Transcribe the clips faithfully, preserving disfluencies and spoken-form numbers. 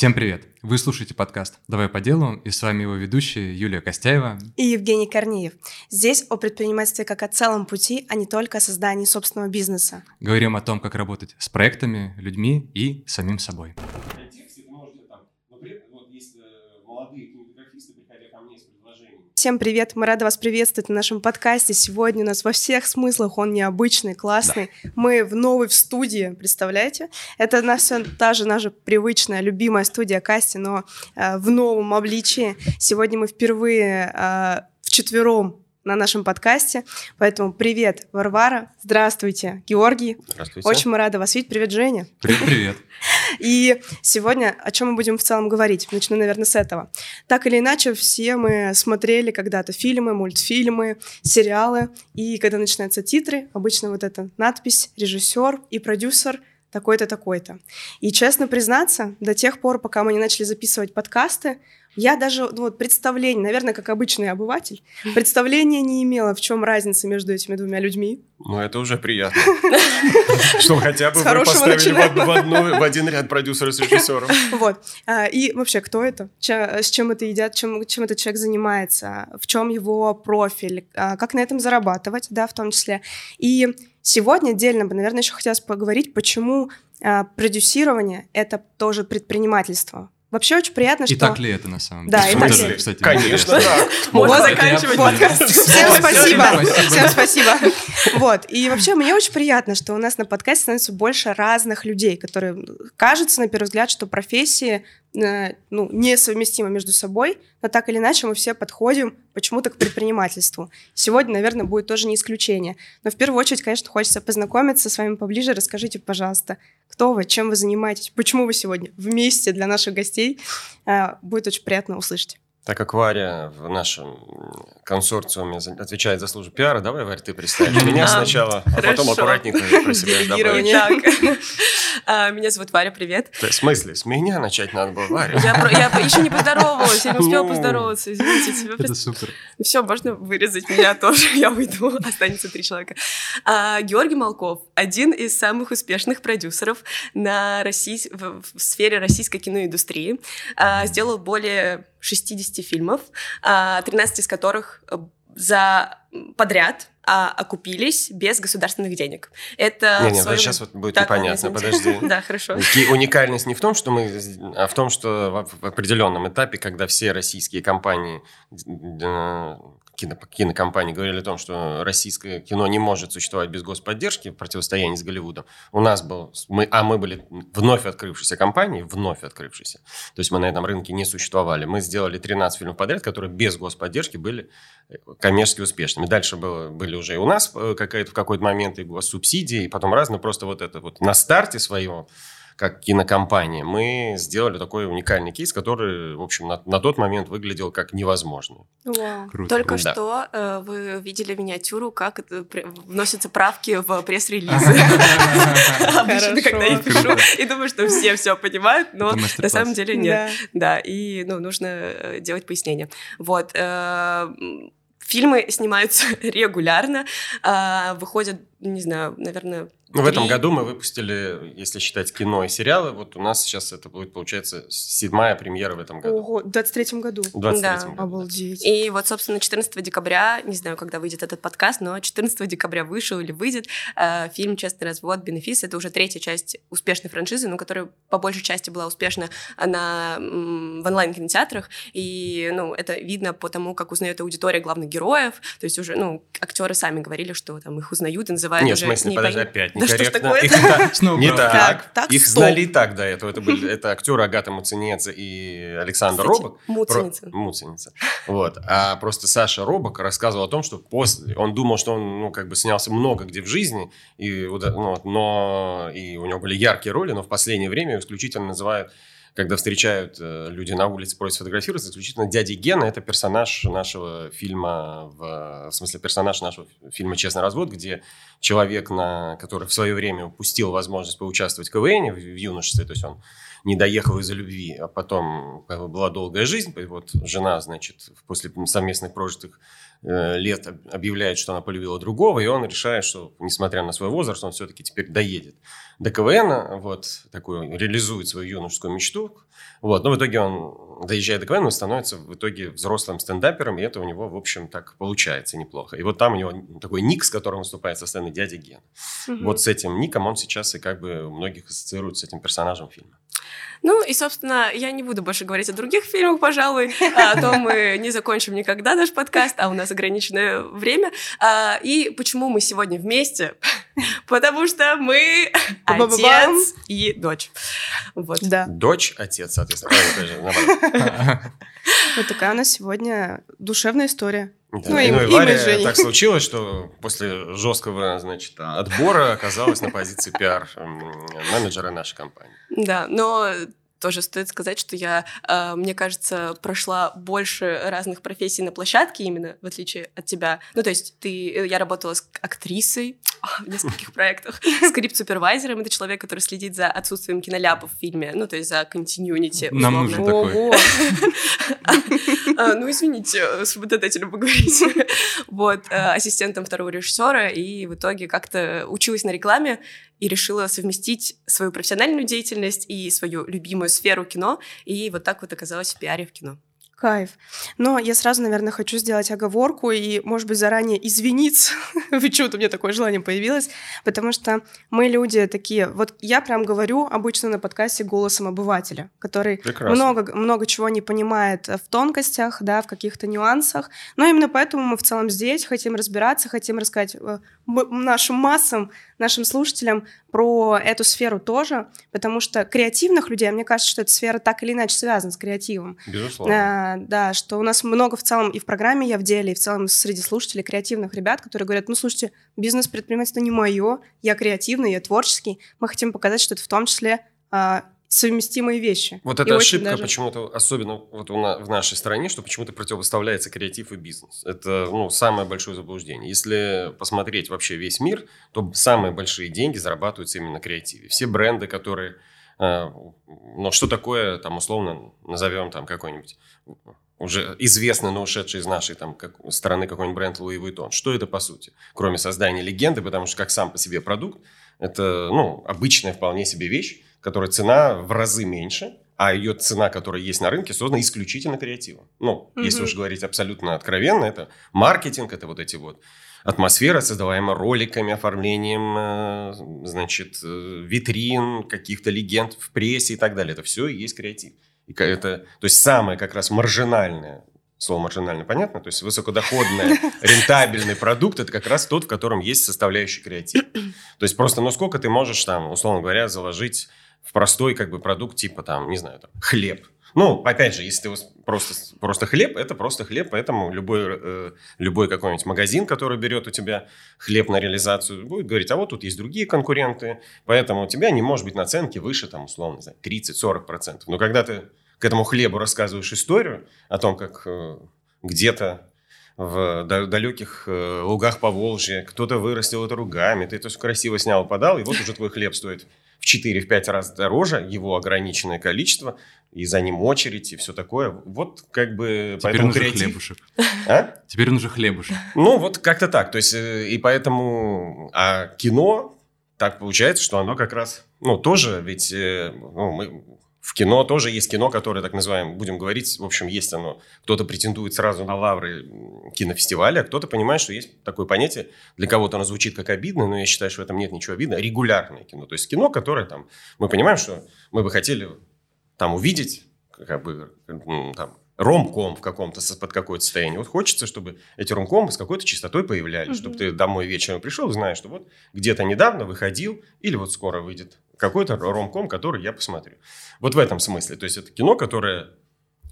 Всем привет! Вы слушаете подкаст «Давай по делу», и с вами его ведущие Юлия Костяева и Евгений Корнеев. Здесь о предпринимательстве как о целом пути, а не только о создании собственного бизнеса. Говорим о том, как работать с проектами, людьми и самим собой. Для тех, всегда можно там, но при этом, вот есть молодые кинематографисты, приходя ко мне с предложением. Всем привет! Мы рады вас приветствовать на нашем подкасте. Сегодня у нас во всех смыслах он необычный, классный. Да. Мы в новой в студии, представляете? Это на все та же наша привычная, любимая студия Касти, но э, в новом обличии. Сегодня мы впервые э, вчетвером на нашем подкасте. Поэтому привет, Варвара. Здравствуйте, Георгий. Здравствуйте. Очень мы рады вас видеть. Привет, Женя. Привет-привет. И сегодня о чем мы будем в целом говорить? Начну, наверное, с этого. Так или иначе, все мы смотрели когда-то фильмы, мультфильмы, сериалы. И когда начинаются титры, обычно вот эта надпись «режиссер» и «продюсер» такой-то, такой-то. И, честно признаться, до тех пор, пока мы не начали записывать подкасты, я даже ну, вот представление, наверное, как обычный обыватель, представления не имела, в чем разница между этими двумя людьми. Ну, это уже приятно. Что хотя бы вы поставили в один ряд продюсера с режиссером. Вот. И вообще, кто это? С чем это едят? Чем этот человек занимается? В чем его профиль? Как на этом зарабатывать, да, в том числе? И сегодня отдельно бы, наверное, еще хотелось поговорить, почему продюсирование – это тоже предпринимательство. Вообще очень приятно, что... И так ли это, на самом деле? Да, и так ли. Кстати, конечно, да. Можно заканчивать подкаст. Всем спасибо. Всем спасибо. Вот. И вообще мне очень приятно, что у нас на подкасте становится больше разных людей, которые, кажется, на первый взгляд, что профессии ну, несовместимы между собой, но так или иначе мы все подходим почему-то к предпринимательству. Сегодня, наверное, будет тоже не исключение. Но в первую очередь, конечно, хочется познакомиться с вами поближе. Расскажите, пожалуйста, кто вы, чем вы занимаетесь, почему вы сегодня вместе для наших гостей. Будет очень приятно услышать. Так как Варя в нашем консорциуме отвечает за службу пиара, давай, Варя, ты представишь меня сначала, а потом аккуратненько про себя добавишь. Меня зовут Варя, привет. В смысле? С меня начать надо было, Варя. Я еще не поздоровалась, я не успела поздороваться, извините. Это супер. Все, можно вырезать меня тоже, я уйду, останется три человека. Георгий Малков, один из самых успешных продюсеров в сфере российской киноиндустрии, сделал более... шестьдесят фильмов, тринадцать из которых за подряд окупились без государственных денег. Это... Нет, нет, своем... сейчас вот будет так, непонятно, подожди. Да, хорошо. Уникальность не в том, что мы... А в том, что в определенном этапе, когда все российские компании... кинокомпании говорили о том, что российское кино не может существовать без господдержки в противостоянии с Голливудом. У нас был... Мы, а мы были вновь открывшейся компанией, вновь открывшейся. То есть мы на этом рынке не существовали. Мы сделали тринадцать фильмов подряд, которые без господдержки были коммерчески успешными. Дальше было, были уже и у нас какая-то, в какой-то момент и субсидии, и потом разные. Просто вот это вот на старте своего, как кинокомпания, мы сделали такой уникальный кейс, который, в общем, на, на тот момент выглядел как невозможный. Wow. Круто. Только да. что э, вы видели миниатюру, как это при... вносятся правки в пресс-релизы. Обычно, когда я пишу, и думаю, что все все понимают, но на самом деле нет. Да, и нужно делать пояснения. Вот. Фильмы снимаются регулярно, выходят, не знаю, наверное... Ну, в этом году мы выпустили, если считать кино и сериалы, вот у нас сейчас это будет, получается, седьмая премьера в этом году. Ого, в двадцать третьем году. В двадцать третьем да. году. Обалдеть. И вот, собственно, четырнадцатого декабря, не знаю, когда выйдет этот подкаст, но четырнадцатого декабря вышел или выйдет э, фильм «Честный развод», «Бенефис». Это уже третья часть успешной франшизы, ну, которая по большей части была успешна на, в онлайн-кинотеатрах. И, ну, это видно по тому, как узнает аудитория главных героев. То есть уже, ну, актеры сами говорили, что там их узнают и называют. Нет, уже... Нет, в смысле, подожди, опять. Да что ж такое? Их, да, ну, не так. так, так Их стоп. знали и так до этого. Это, были, это актеры Агата Муцениеца и Александр Робок. Муцениеца. Про... Муцениеца. Вот. А просто Саша Робок рассказывал о том, что после... Он думал, что он ну, как бы снялся много где в жизни, и, ну, но... и у него были яркие роли, но в последнее время исключительно называют... Когда встречают люди на улице, просят фотографироваться, исключительно дядя Гена, это персонаж нашего фильма, в, в смысле персонаж нашего фильма «Честный развод», где человек, на, который в свое время упустил возможность поучаствовать в КВН в, в юношестве, то есть он не доехал из-за любви, а потом была долгая жизнь, вот жена, значит, после совместных прожитых лет объявляет, что она полюбила другого, и он решает, что, несмотря на свой возраст, он все-таки теперь доедет до КВН, вот, такую, реализует свою юношескую мечту, вот, но в итоге он доезжает до КВН и становится в итоге взрослым стендапером, и это у него, в общем, так получается неплохо. И вот там у него такой ник, с которым выступает со сцены, дядя Ген. Угу. Вот с этим ником он сейчас и как бы у многих ассоциирует с этим персонажем фильма. Ну и, собственно, я не буду больше говорить о других фильмах, пожалуй, а то мы не закончим никогда наш подкаст, а у нас ограниченное время. А, и почему мы сегодня вместе? Потому что мы отец и дочь. Вот. Да. Дочь, отец, соответственно. Вот такая у нас сегодня душевная история. Да. Ну, и, ну, и Варя, и так случилось, что после жесткого, значит, отбора оказалась на позиции пиар-менеджера нашей компании. Да, но тоже стоит сказать, что я, мне кажется, прошла больше разных профессий на площадке именно, в отличие от тебя. Ну, то есть ты, я работала с актрисой в нескольких проектах, скрипт-супервайзером. Это человек, который следит за отсутствием киноляпов в фильме, ну, то есть за континьюнити. Нам нужен такой. Ну, извините, с работодателем поговорить. Вот, ассистентом второго режиссера, и в итоге как-то училась на рекламе и решила совместить свою профессиональную деятельность и свою любимую сферу кино, и вот так вот оказалась в пиаре в кино. Кайф. Но я сразу, наверное, хочу сделать оговорку и, может быть, заранее извиниться. Почему-то у меня такое желание появилось. Потому что мы люди такие... Вот я прям говорю обычно на подкасте голосом обывателя, который много, много чего не понимает в тонкостях, да, в каких-то нюансах. Но именно поэтому мы в целом здесь хотим разбираться, хотим рассказать нашим массам, нашим слушателям про эту сферу тоже, потому что креативных людей, мне кажется, что эта сфера так или иначе связана с креативом. Безусловно. А, да, что у нас много в целом и в программе «Я в деле», и в целом среди слушателей креативных ребят, которые говорят, ну, слушайте, бизнес-предпринимательство не мое, я креативный, я творческий, мы хотим показать, что это в том числе... А, совместимые вещи. Вот эта ошибка даже... почему-то, особенно вот у на, в нашей стране, что почему-то противопоставляется креатив и бизнес. Это, ну, самое большое заблуждение. Если посмотреть вообще весь мир, то самые большие деньги зарабатываются именно на креативе. Все бренды, которые... Э, ну, что такое, там, условно, назовем там какой-нибудь... уже известный, но ушедший из нашей там, как, стороны какой-нибудь бренд Louis Vuitton. Что это по сути? Кроме создания легенды, потому что как сам по себе продукт, это, ну, обычная вполне себе вещь, которая цена в разы меньше, а ее цена, которая есть на рынке, создана исключительно креативом. Ну, mm-hmm. если уж говорить абсолютно откровенно, это маркетинг, это вот эти вот атмосфера, создаваемая роликами, оформлением, значит, витрин, каких-то легенд в прессе и так далее. Это все и есть креатив. И это, то есть самое как раз маржинальное, слово маржинальное понятно, то есть высокодоходный, рентабельный продукт, это как раз тот, в котором есть составляющий креатив. То есть просто, ну сколько ты можешь там, условно говоря, заложить в простой как бы продукт типа там, не знаю, там, хлеб. Ну, опять же, если ты просто, просто хлеб, это просто хлеб, поэтому любой, э, любой какой-нибудь магазин, который берет у тебя хлеб на реализацию, будет говорить, а вот тут есть другие конкуренты, поэтому у тебя не может быть наценки выше, там, условно, тридцать-сорок процентов. Но когда ты к этому хлебу рассказываешь историю о том, как э, где-то в далеких э, лугах Поволжья кто-то вырастил это руками, ты это все красиво снял и подал, и вот уже твой хлеб стоит... в четыре-пять раз дороже, его ограниченное количество, и за ним очередь, и все такое. Вот как бы... Теперь нужен креатив... хлебушек. А? Теперь нужен хлебушек. Ну, вот как-то так. То есть, и поэтому... А кино, так получается, что оно как раз... Ну, тоже ведь... Ну, мы... В кино тоже есть кино, которое, так называем, будем говорить, в общем, есть оно. Кто-то претендует сразу на лавры кинофестиваля, а кто-то понимает, что есть такое понятие, для кого-то оно звучит как обидно, но я считаю, что в этом нет ничего обидного, регулярное кино. То есть кино, которое там, мы понимаем, что мы бы хотели там увидеть, как бы, там, ромком в каком-то, под какое-то состояние. Вот хочется, чтобы эти ромкомы с какой-то частотой появлялись, mm-hmm. чтобы ты домой вечером пришел, знаешь, что вот где-то недавно выходил, или вот скоро выйдет какой-то ромком, который я посмотрю. Вот в этом смысле. То есть это кино, которое,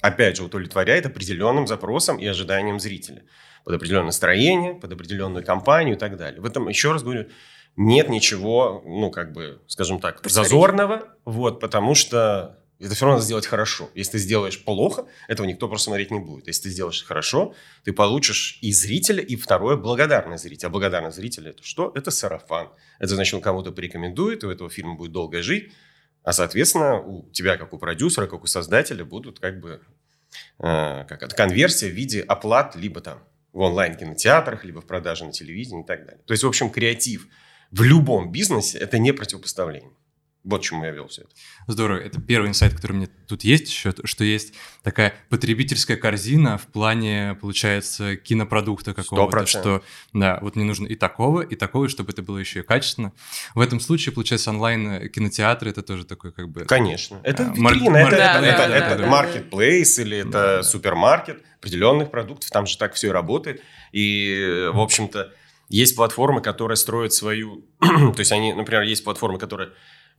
опять же, удовлетворяет определенным запросам и ожиданиям зрителя. Под определенное настроение, под определенную компанию и так далее. В этом, еще раз говорю, нет ничего, ну, как бы, скажем так, Повторите. зазорного, вот, потому что это все равно сделать хорошо. Если ты сделаешь плохо, этого никто просто смотреть не будет. Если ты сделаешь хорошо, ты получишь и зрителя, и второе – благодарный зритель. А благодарный зритель – это что? Это сарафан. Это значит, он кому-то порекомендует, и у этого фильма будет долго жить. А, соответственно, у тебя, как у продюсера, как у создателя, будут как бы э, как это, конверсия в виде оплат либо там в онлайн-кинотеатрах, либо в продаже на телевидении и так далее. То есть, в общем, креатив в любом бизнесе – это не противопоставление. Вот к чему я вел все это. Здорово. Это первый инсайт, который у меня тут есть еще, что есть такая потребительская корзина в плане, получается, кинопродукта какого-то. сто процентов Что, да, вот мне нужно и такого, и такого, чтобы это было еще и качественно. В этом случае, получается, онлайн-кинотеатры – это тоже такой как бы… Конечно. Это а, витрина, мар... это, да, это, да, это, да, это да, маркетплейс да. или это да, супермаркет определенных продуктов. Там же так все и работает. И, в общем-то, есть платформы, которые строят свою… То есть, они, например, есть платформы, которые…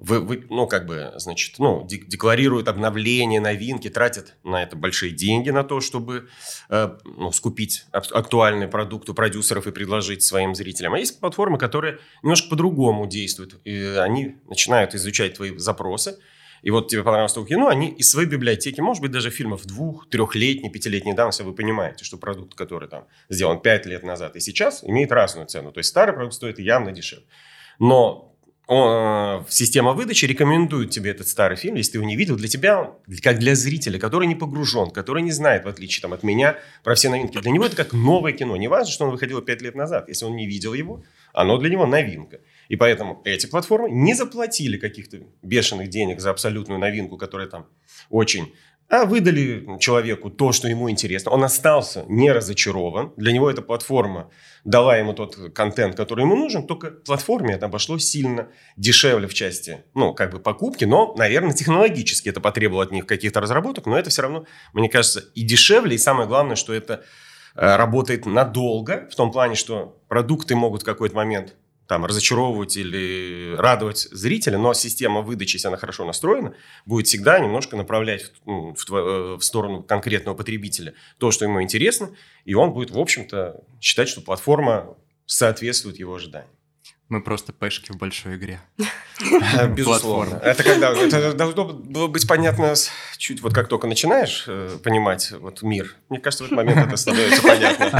Вы, вы, ну, как бы, значит, ну, декларируют обновления, новинки, тратят на это большие деньги, на то, чтобы э, ну, скупить актуальный продукт у продюсеров и предложить своим зрителям. А есть платформы, которые немножко по-другому действуют. И они начинают изучать твои запросы. И вот тебе понравилось только кино, они из своей библиотеки, может быть, даже фильмов двух-, трехлетней, пятилетней давности, вы понимаете, что продукт, который там сделан пять лет назад и сейчас, имеет разную цену. То есть старый продукт стоит явно дешевле. Но... Он, система выдачи рекомендует тебе этот старый фильм, если ты его не видел, для тебя, как для зрителя, который не погружен, который не знает, в отличие там, от меня, про все новинки. Для него это как новое кино. Не важно, что оно выходило пять лет назад. Если он не видел его, оно для него новинка. И поэтому эти платформы не заплатили каких-то бешеных денег за абсолютную новинку, которая там очень... А выдали человеку то, что ему интересно. Он остался не разочарован. Для него эта платформа дала ему тот контент, который ему нужен. Только платформе это обошлось сильно дешевле в части, ну, как бы покупки. Но, наверное, технологически это потребовало от них каких-то разработок. Но это все равно, мне кажется, и дешевле. И самое главное, что это работает надолго. В том плане, что продукты могут в какой-то момент... там, разочаровывать или радовать зрителя, но система выдачи, если она хорошо настроена, будет всегда немножко направлять в, в, в сторону конкретного потребителя то, что ему интересно, и он будет, в общем-то, считать, что платформа соответствует его ожиданиям. Мы просто пешки в большой игре. Безусловно. Это когда это должно было быть понятно, чуть вот как только начинаешь понимать вот мир. Мне кажется, в этот момент это становится понятно.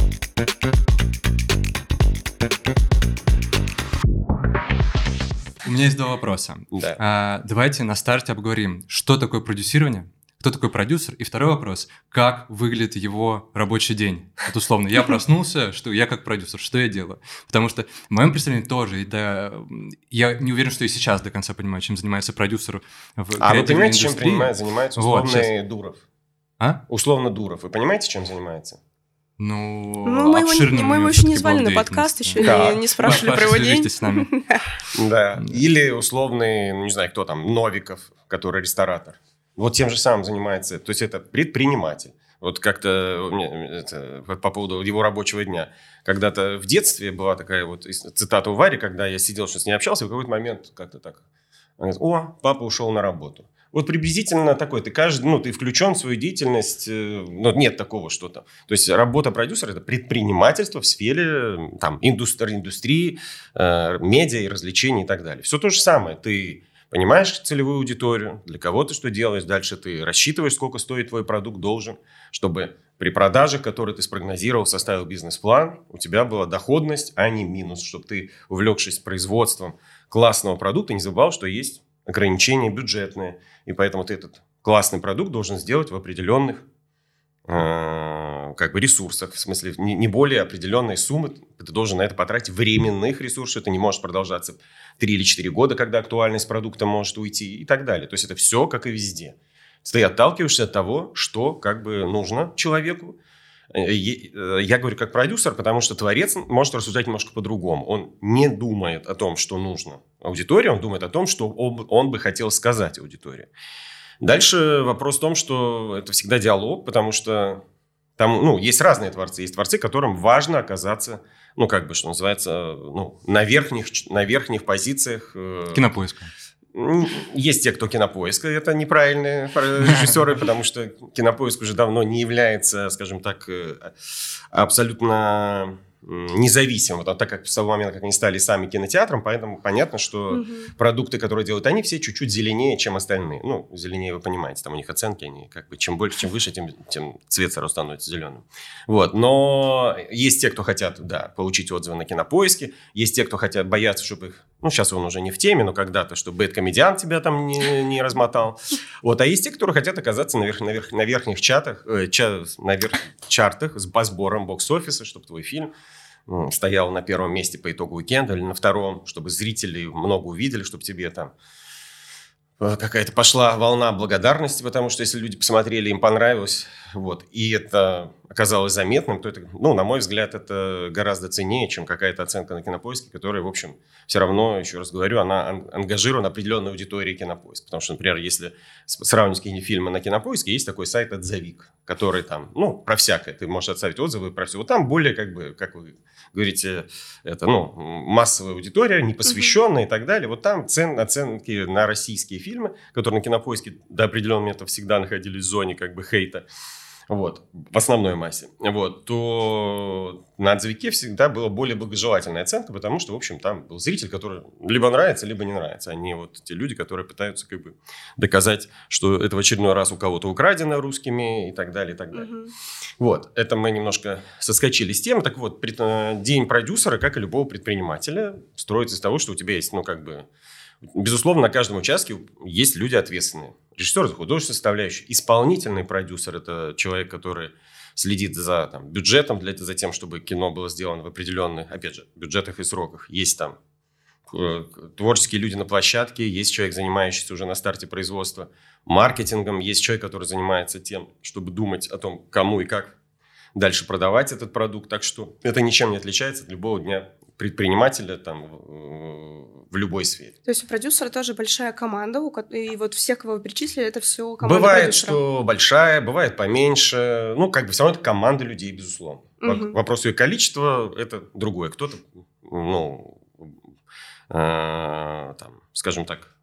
У меня есть два вопроса. Да. А, давайте на старте обговорим, что такое продюсирование, кто такой продюсер, и второй вопрос, как выглядит его рабочий день. Вот условно, я проснулся, что я как продюсер, что я делаю? Потому что в моем представлении тоже, и да, я не уверен, что и сейчас до конца понимаю, чем занимается продюсер в а вы понимаете, индустрии. Чем принимает, занимается условный вот, Дуров? А? Условно Дуров. Вы понимаете, чем занимается? Ну, ну мы, его, мы его еще не звали на подкаст, еще да. не, не спрашивали про его день. С нами. Да. Или условный, ну не знаю, кто там, Новиков, который ресторатор. Вот тем же самым занимается, то есть это предприниматель. Вот как-то это, по поводу его рабочего дня. Когда-то в детстве была такая вот цитата у Вари, когда я сидел, что с ней общался, и в какой-то момент как-то так. Она говорит, о, папа ушел на работу. Вот приблизительно такой. Ты каждый, ну, ты включен в свою деятельность. Ну, нет такого что-то. То есть работа продюсера – это предпринимательство в сфере там, индустри- индустрии, э, медиа и развлечений и так далее. Все то же самое. Ты понимаешь целевую аудиторию, для кого ты что делаешь. Дальше ты рассчитываешь, сколько стоит твой продукт должен, чтобы при продаже, которую ты спрогнозировал, составил бизнес-план, у тебя была доходность, а не минус. Чтобы ты, увлекшись производством классного продукта, не забывал, что есть... ограничения бюджетные, и поэтому ты этот классный продукт должен сделать в определенных э, как бы ресурсах, в смысле не, не более определенной суммы, ты должен на это потратить временных ресурсов, это не может продолжаться три или четыре года, когда актуальность продукта может уйти и так далее. То есть это все как и везде. Ты отталкиваешься от того, что как бы нужно человеку. Я говорю как продюсер, потому что творец может рассуждать немножко по-другому. Он не думает о том, что нужно аудитории, он думает о том, что он бы хотел сказать аудитории. Дальше вопрос в том, что это всегда диалог, потому что там, ну, есть разные творцы. Есть творцы, которым важно оказаться, ну, как бы, что называется, ну, на верхних, на верхних позициях. Кинопоиска. Есть те, кто Кинопоиска, это неправильные режиссеры, потому что Кинопоиск уже давно не является, скажем так, абсолютно независимым, вот, так как с того момента, как они стали сами кинотеатром, поэтому понятно, что угу. продукты, которые делают они, все чуть-чуть зеленее, чем остальные. Ну, зеленее вы понимаете, там у них оценки, они как бы чем больше, чем выше, тем, тем цвет сразу становится зеленым. Вот, но есть те, кто хотят, да, получить отзывы на Кинопоиске, есть те, кто хотят, боятся, чтобы их Ну, сейчас он уже не в теме, но когда-то, что бэткомедиан тебя там не, не размотал. Вот. А есть те, которые хотят оказаться на, верх, на, верх, на верхних чатах, э, ча, на верх, чартах с сбором бокс-офиса, чтобы твой фильм ну, стоял на первом месте по итогу уикенда или на втором, чтобы зрители много увидели, чтобы тебе там какая-то пошла волна благодарности, потому что если люди посмотрели, им понравилось, вот, и это оказалось заметным, то это, ну, на мой взгляд, это гораздо ценнее, чем какая-то оценка на Кинопоиске, которая, в общем, все равно, еще раз говорю, она ан- ангажирована определенной аудиторией Кинопоиска. Потому что, например, если сравнить какие-нибудь фильмы на Кинопоиске, есть такой сайт «Отзовик», который там, ну, про всякое, ты можешь отставить отзывы про все. Вот там более, как бы, как вы говорите, это, ну, массовая аудитория, непосвященная mm-hmm. и так далее. Вот там цен, оценки на российские фильмы, фильмы, которые на Кинопоиске до определенного момента всегда находились в зоне как бы хейта, вот, в основной массе, вот, то на «Отзовике» всегда была более благожелательная оценка, потому что, в общем, там был зритель, который либо нравится, либо не нравится, а не вот те люди, которые пытаются как бы доказать, что это в очередной раз у кого-то украдено русскими и так далее, и так далее. Угу. Вот, это мы немножко соскочили с темы. Так вот, день продюсера, как и любого предпринимателя, строится из того, что у тебя есть, ну, как бы... Безусловно, на каждом участке есть люди ответственные. Режиссер – это художественная составляющая. Исполнительный продюсер – это человек, который следит за там, бюджетом, для, за тем, чтобы кино было сделано в определенных, опять же, бюджетах и сроках. Есть там э, творческие люди на площадке, есть человек, занимающийся уже на старте производства маркетингом, есть человек, который занимается тем, чтобы думать о том, кому и как дальше продавать этот продукт. Так что это ничем не отличается от любого дня предпринимателя там, в любой сфере. То есть у продюсера тоже большая команда, и вот все, кого вы перечислили, это все команда бывает, продюсера? Бывает, что большая, бывает поменьше. Ну, как бы все равно это команда людей, безусловно. Угу. Вопрос ее количества – это другое. Кто-то, ну, э, там, скажем так,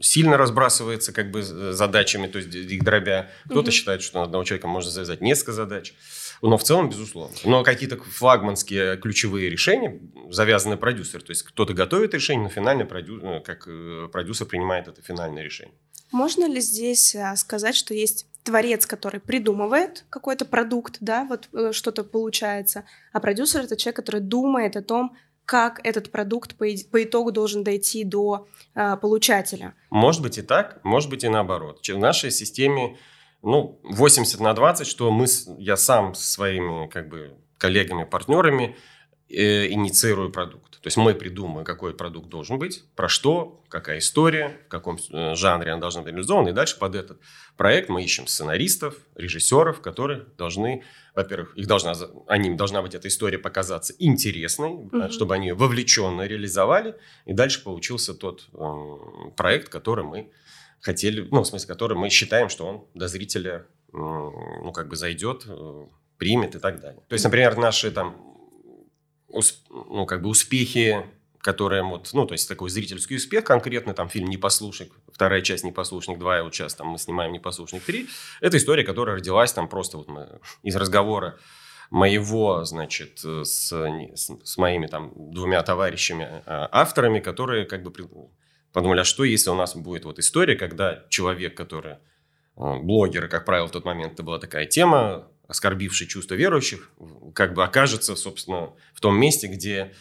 сильно разбрасывается как бы задачами, то есть их дробя. Кто-то mm-hmm. считает, что на одного человека можно завязать несколько задач. Но в целом, безусловно. Но какие-то флагманские ключевые решения завязаны продюсер. То есть кто-то готовит решение, но финально продюсер, как продюсер принимает это финальное решение. Можно ли здесь сказать, что есть творец, который придумывает какой-то продукт, да, вот что-то получается, а продюсер – это человек, который думает о том, как этот продукт по итогу должен дойти до э, получателя? Может быть и так, может быть и наоборот. В нашей системе ну, восемьдесят на двадцать, что мы, я сам со своими как бы, коллегами, партнерами э, инициирую продукт. То есть мы придумываем, какой продукт должен быть, про что, какая история, в каком жанре она должна быть реализована. И дальше под этот проект мы ищем сценаристов, режиссеров, которые должны... Во-первых, их должна, они, должна быть эта история показаться интересной, угу. чтобы они ее вовлеченно реализовали. И дальше получился тот э, проект, который мы хотели, ну, в смысле, который мы считаем, что он до зрителя э, ну, как бы зайдет, э, примет и так далее. То есть, например, наши там, усп- ну, как бы успехи, которые вот, ну, то есть такой зрительский успех конкретно, там фильм «Непослушник», вторая часть «Непослушник два», и вот сейчас там мы снимаем «Непослушник три», это история, которая родилась там просто вот мы, из разговора моего, значит, с, с моими там двумя товарищами авторами, которые как бы подумали, а что если у нас будет вот история, когда человек, который, блогеры, как правило, в тот момент это была такая тема, оскорбивший чувства верующих, как бы окажется, собственно, в том месте, где...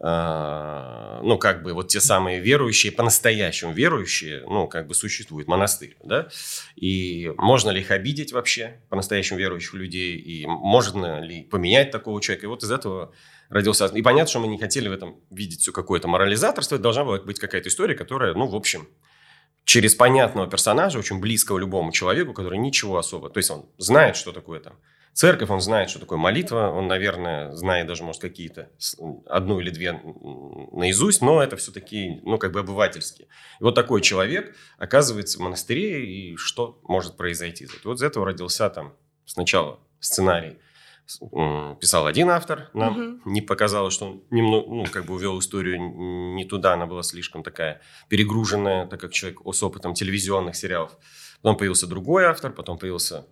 ну, как бы, вот те самые верующие, по-настоящему верующие, ну, как бы, существует монастырь, да, и можно ли их обидеть вообще, по-настоящему верующих людей, и можно ли поменять такого человека, и вот из этого родился... И понятно, что мы не хотели в этом видеть все какое-то морализаторство, это должна была быть какая-то история, которая, ну, в общем, через понятного персонажа, очень близкого любому человеку, который ничего особо... То есть он знает, что такое там церковь, он знает, что такое молитва, он, наверное, знает даже, может, какие-то одну или две наизусть, но это все-таки, ну, как бы обывательские. И вот такой человек оказывается в монастыре, и что может произойти? Вот из этого родился там сначала сценарий. Писал один автор, нам uh-huh. не показалось, что он немного, ну, как бы увел историю не туда, она была слишком такая перегруженная, так как человек с опытом телевизионных сериалов. Потом появился другой автор, потом появился...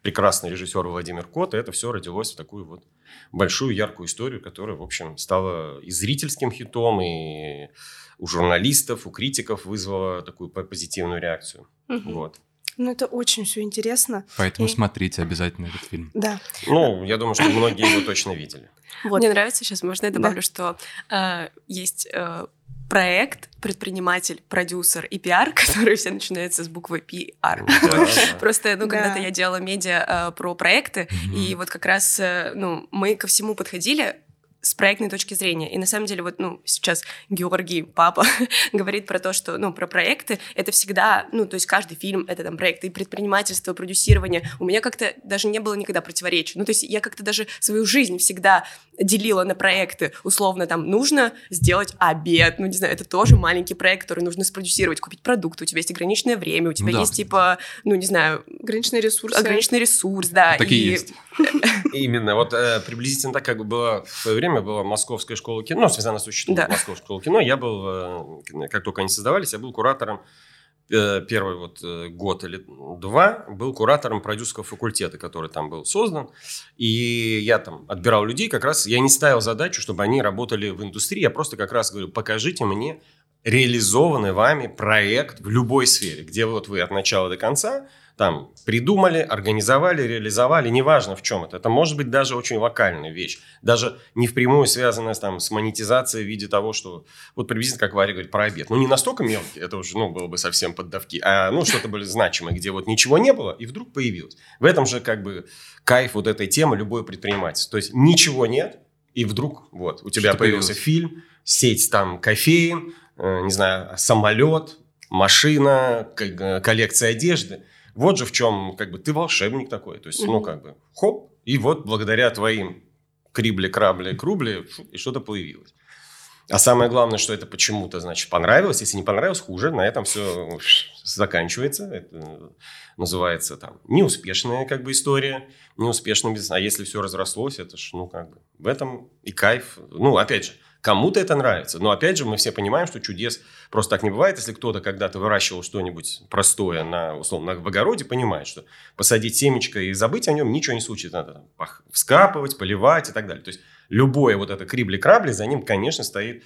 прекрасный режиссер Владимир Кот, и это все родилось в такую вот большую яркую историю, которая, в общем, стала и зрительским хитом, и у журналистов, у критиков вызвала такую позитивную реакцию. Угу. Вот. Ну, это очень все интересно. Поэтому и... смотрите обязательно этот фильм. Да. Ну, я думаю, что многие его точно видели. Вот. Мне нравится, сейчас можно я добавлю, да. что э, есть... Э, проект, предприниматель, продюсер и пиар, который все начинается с буквы пи ар. Просто, ну, когда-то я делала медиа про проекты, и вот как раз, ну, мы ко всему подходили с проектной точки зрения. И на самом деле вот, ну, сейчас Георгий, папа, говорит про то, что, ну, про проекты это всегда, ну, то есть каждый фильм это там проект, и предпринимательство, продюсирование. У меня как-то даже не было никогда противоречий. Ну, то есть я как-то даже свою жизнь всегда делила на проекты. Условно там нужно сделать обед, ну, не знаю, это тоже маленький проект, который нужно спродюсировать, купить продукт, у тебя есть ограниченное время, у тебя да. есть, типа, ну, не знаю... Ограниченный ресурс. Ограниченный ресурс, да. Так и есть. Именно, вот приблизительно так, как было в свое время была Московская школа кино, связана с учителем да. Московской школы кино. Я был, как только они создавались, я был куратором первый вот год или два, был куратором продюсерского факультета, который там был создан. И я там отбирал людей, как раз я не ставил задачу, чтобы они работали в индустрии. Я просто как раз говорю, покажите мне реализованный вами проект в любой сфере, где вот вы от начала до конца там придумали, организовали, реализовали, неважно в чем это. Это может быть даже очень локальная вещь. Даже не впрямую связанная там, с монетизацией в виде того, что... Вот приблизительно, как Варя говорит, про обед. Ну, не настолько мелкий, это уже ну, было бы совсем поддавки, а ну, что-то было значимое, где вот ничего не было и вдруг появилось. В этом же как бы кайф вот этой темы любой предпринимательства. То есть ничего нет, и вдруг вот у тебя что появился появилось? Фильм, сеть там кофеин, э, не знаю, самолет, машина, к- коллекция одежды. Вот же в чем, как бы, ты волшебник такой. То есть, mm-hmm. ну, как бы, хоп, и вот благодаря твоим крибли-крабли-крубли и что-то появилось. А самое главное, что это почему-то, значит, понравилось. Если не понравилось, хуже. На этом все заканчивается. Это называется, там, неуспешная, как бы, история. Неуспешный бизнес. А если все разрослось, это ж, ну, как бы, в этом и кайф. Ну, опять же. Кому-то это нравится. Но, опять же, мы все понимаем, что чудес просто так не бывает. Если кто-то когда-то выращивал что-нибудь простое на, условно, в огороде, понимает, что посадить семечко и забыть о нем ничего не случится. Надо вскапывать, поливать и так далее. То есть, любое вот это крибли-крабли, за ним, конечно, стоит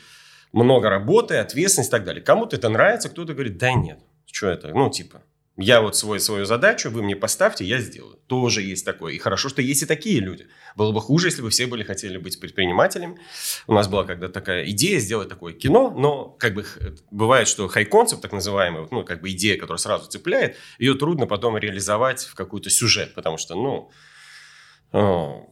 много работы, ответственность и так далее. Кому-то это нравится, кто-то говорит, да нет, что это, ну, типа... Я вот свой, свою задачу, вы мне поставьте, я сделаю. Тоже есть такое. И хорошо, что есть и такие люди. Было бы хуже, если бы все были хотели быть предпринимателями. У нас была когда-то такая идея сделать такое кино, но как бы бывает, что хай-концепт, так называемый, ну, как бы идея, которая сразу цепляет, ее трудно потом реализовать в какой-то сюжет, потому что, ну... ну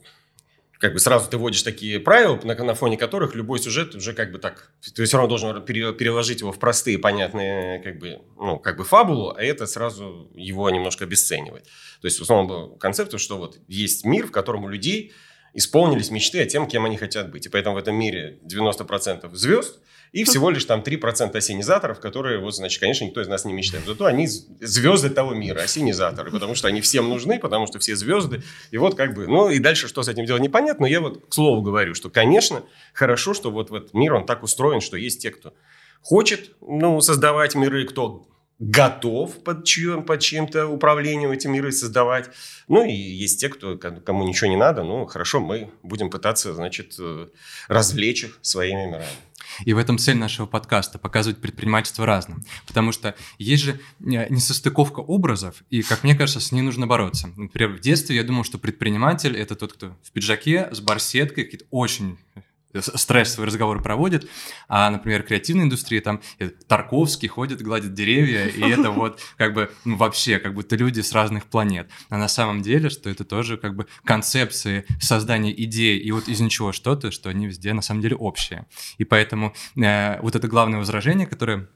как бы сразу ты вводишь такие правила, на, на фоне которых любой сюжет уже как бы так... Ты все равно должен пере, переложить его в простые, понятные как бы, ну, как бы фабулу, а это сразу его немножко обесценивает. То есть, в основном был концепт, что вот есть мир, в котором у людей исполнились мечты о тем, кем они хотят быть. И поэтому в этом мире девяносто процентов звезд и всего лишь там три процента осенизаторов, которые, вот, значит, конечно, никто из нас не мечтает. Зато они звезды того мира, осенизаторы, потому что они всем нужны, потому что все звезды. И вот как бы, ну и дальше что с этим делать, непонятно. Но я вот к слову говорю, что, конечно, хорошо, что вот этот мир, он так устроен, что есть те, кто хочет, ну, создавать миры, кто... готов под, чьим, под чьим-то управлением эти миры создавать. Ну, и есть те, кто, кому ничего не надо. Ну, хорошо, мы будем пытаться, значит, развлечь их своими мирами. И в этом цель нашего подкаста – показывать предпринимательство разным. Потому что есть же несостыковка образов, и, как мне кажется, с ней нужно бороться. Например, в детстве я думал, что предприниматель – это тот, кто в пиджаке, с барсеткой, какие-то очень... стрессовые разговоры проводят, а, например, креативная индустрия, там Тарковский ходит, гладит деревья, и это вот как бы ну, вообще, как будто люди с разных планет. А на самом деле, что это тоже как бы концепции создания идей, и вот из ничего что-то, что они везде на самом деле общие. И поэтому э, вот это главное возражение, которое,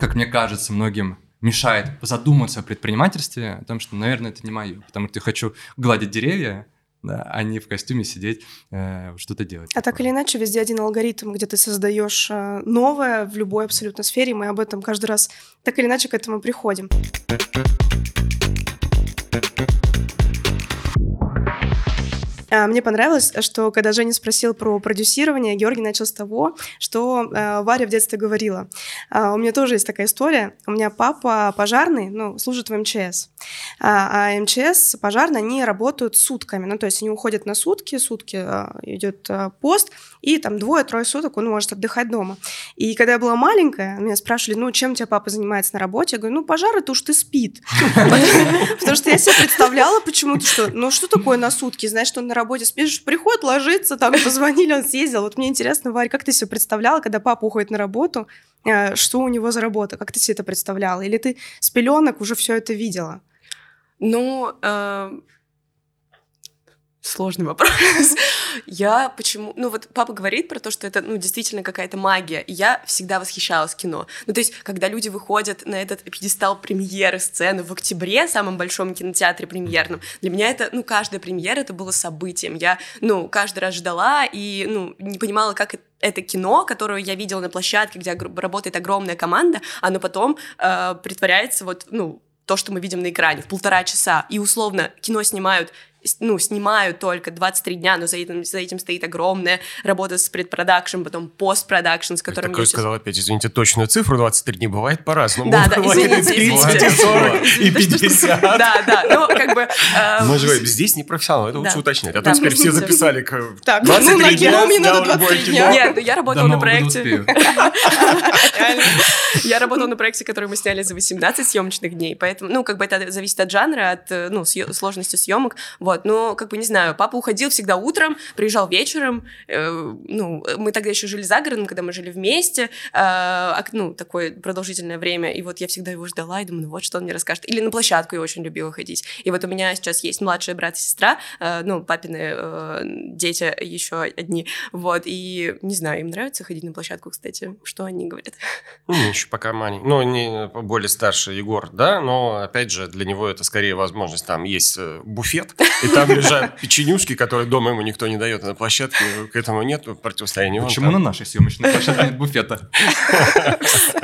как мне кажется, многим мешает задуматься о предпринимательстве, о том, что, наверное, это не мое, потому что я хочу гладить деревья, да, а не в костюме сидеть, э, что-то делать. А так или иначе, везде один алгоритм, где ты создаешь новое в любой абсолютно сфере, и мы об этом каждый раз так или иначе к этому приходим. Мне понравилось, что когда Женя спросил про продюсирование, Георгий начал с того, что э, Варя в детстве говорила. Э, у меня тоже есть такая история. У меня папа пожарный, ну, служит в МЧС. А, а МЧС, пожарные, они работают сутками. Ну, то есть они уходят на сутки, сутки э, идет э, пост, и там двое-трое суток он может отдыхать дома. И когда я была маленькая, меня спрашивали, ну, чем у тебя папа занимается на работе? Я говорю, ну, пожар, это уж ты спит. Потому что я себе представляла почему-то, что, ну, что такое на сутки? Значит, он на работе. работе спишь, приходит, ложится, там позвонили, он съездил. Вот мне интересно, Варь, как ты себе представляла, когда папа уходит на работу, что у него за работа? Как ты себе это представляла? Или ты с пеленок уже все это видела? Ну, э, сложный вопрос. Я почему... Ну, вот папа говорит про то, что это, ну, действительно какая-то магия. И я всегда восхищалась кино. Ну, то есть, когда люди выходят на этот пьедестал премьеры сцены в октябре, в самом большом кинотеатре премьерном, для меня это, ну, каждая премьера, это было событием. Я, ну, каждый раз ждала и, ну, не понимала, как это... Это кино, которое я видела на площадке, где работает огромная команда, оно потом э, притворяется вот, ну, то, что мы видим на экране, в полтора часа. И, условно, кино снимают... ну, снимаю только двадцать три дня, но за этим, за этим стоит огромная работа с предпродакшн, потом постпродакшн, с которым... Я такое сказал сейчас... опять, извините, точную цифру двадцать три дня бывает по-разному. Да, да, извините, извините. сорок и пятьдесят. Да, да, ну, как бы... Мы же говорим, здесь не профессионал, это лучше уточнять. А то теперь все записали к двадцать три дня. Мне надо двадцать три дня. Нет, я работала на проекте... Я работала на проекте, который мы сняли за восемнадцать съемочных дней, поэтому, ну, как бы это зависит от жанра, от, ну, сложности съемок. Вот, но, как бы, не знаю, папа уходил всегда утром, приезжал вечером, э, ну, мы тогда еще жили за городом, когда мы жили вместе, э, ну, такое продолжительное время, и вот я всегда его ждала, и думаю, ну, вот что он мне расскажет. Или на площадку я очень любила ходить. И вот у меня сейчас есть младший брат и сестра, э, ну, папины э, дети еще одни, вот, и, не знаю, им нравится ходить на площадку, кстати, что они говорят. Ну, еще пока маленький, ну, не более старший Егор, да, но, опять же, для него это скорее возможность, там есть буфет, и там лежат печенюшки, которые дома ему никто не дает. На площадке к этому нет противостояния. Почему на нашей съемочной площадке нет буфета?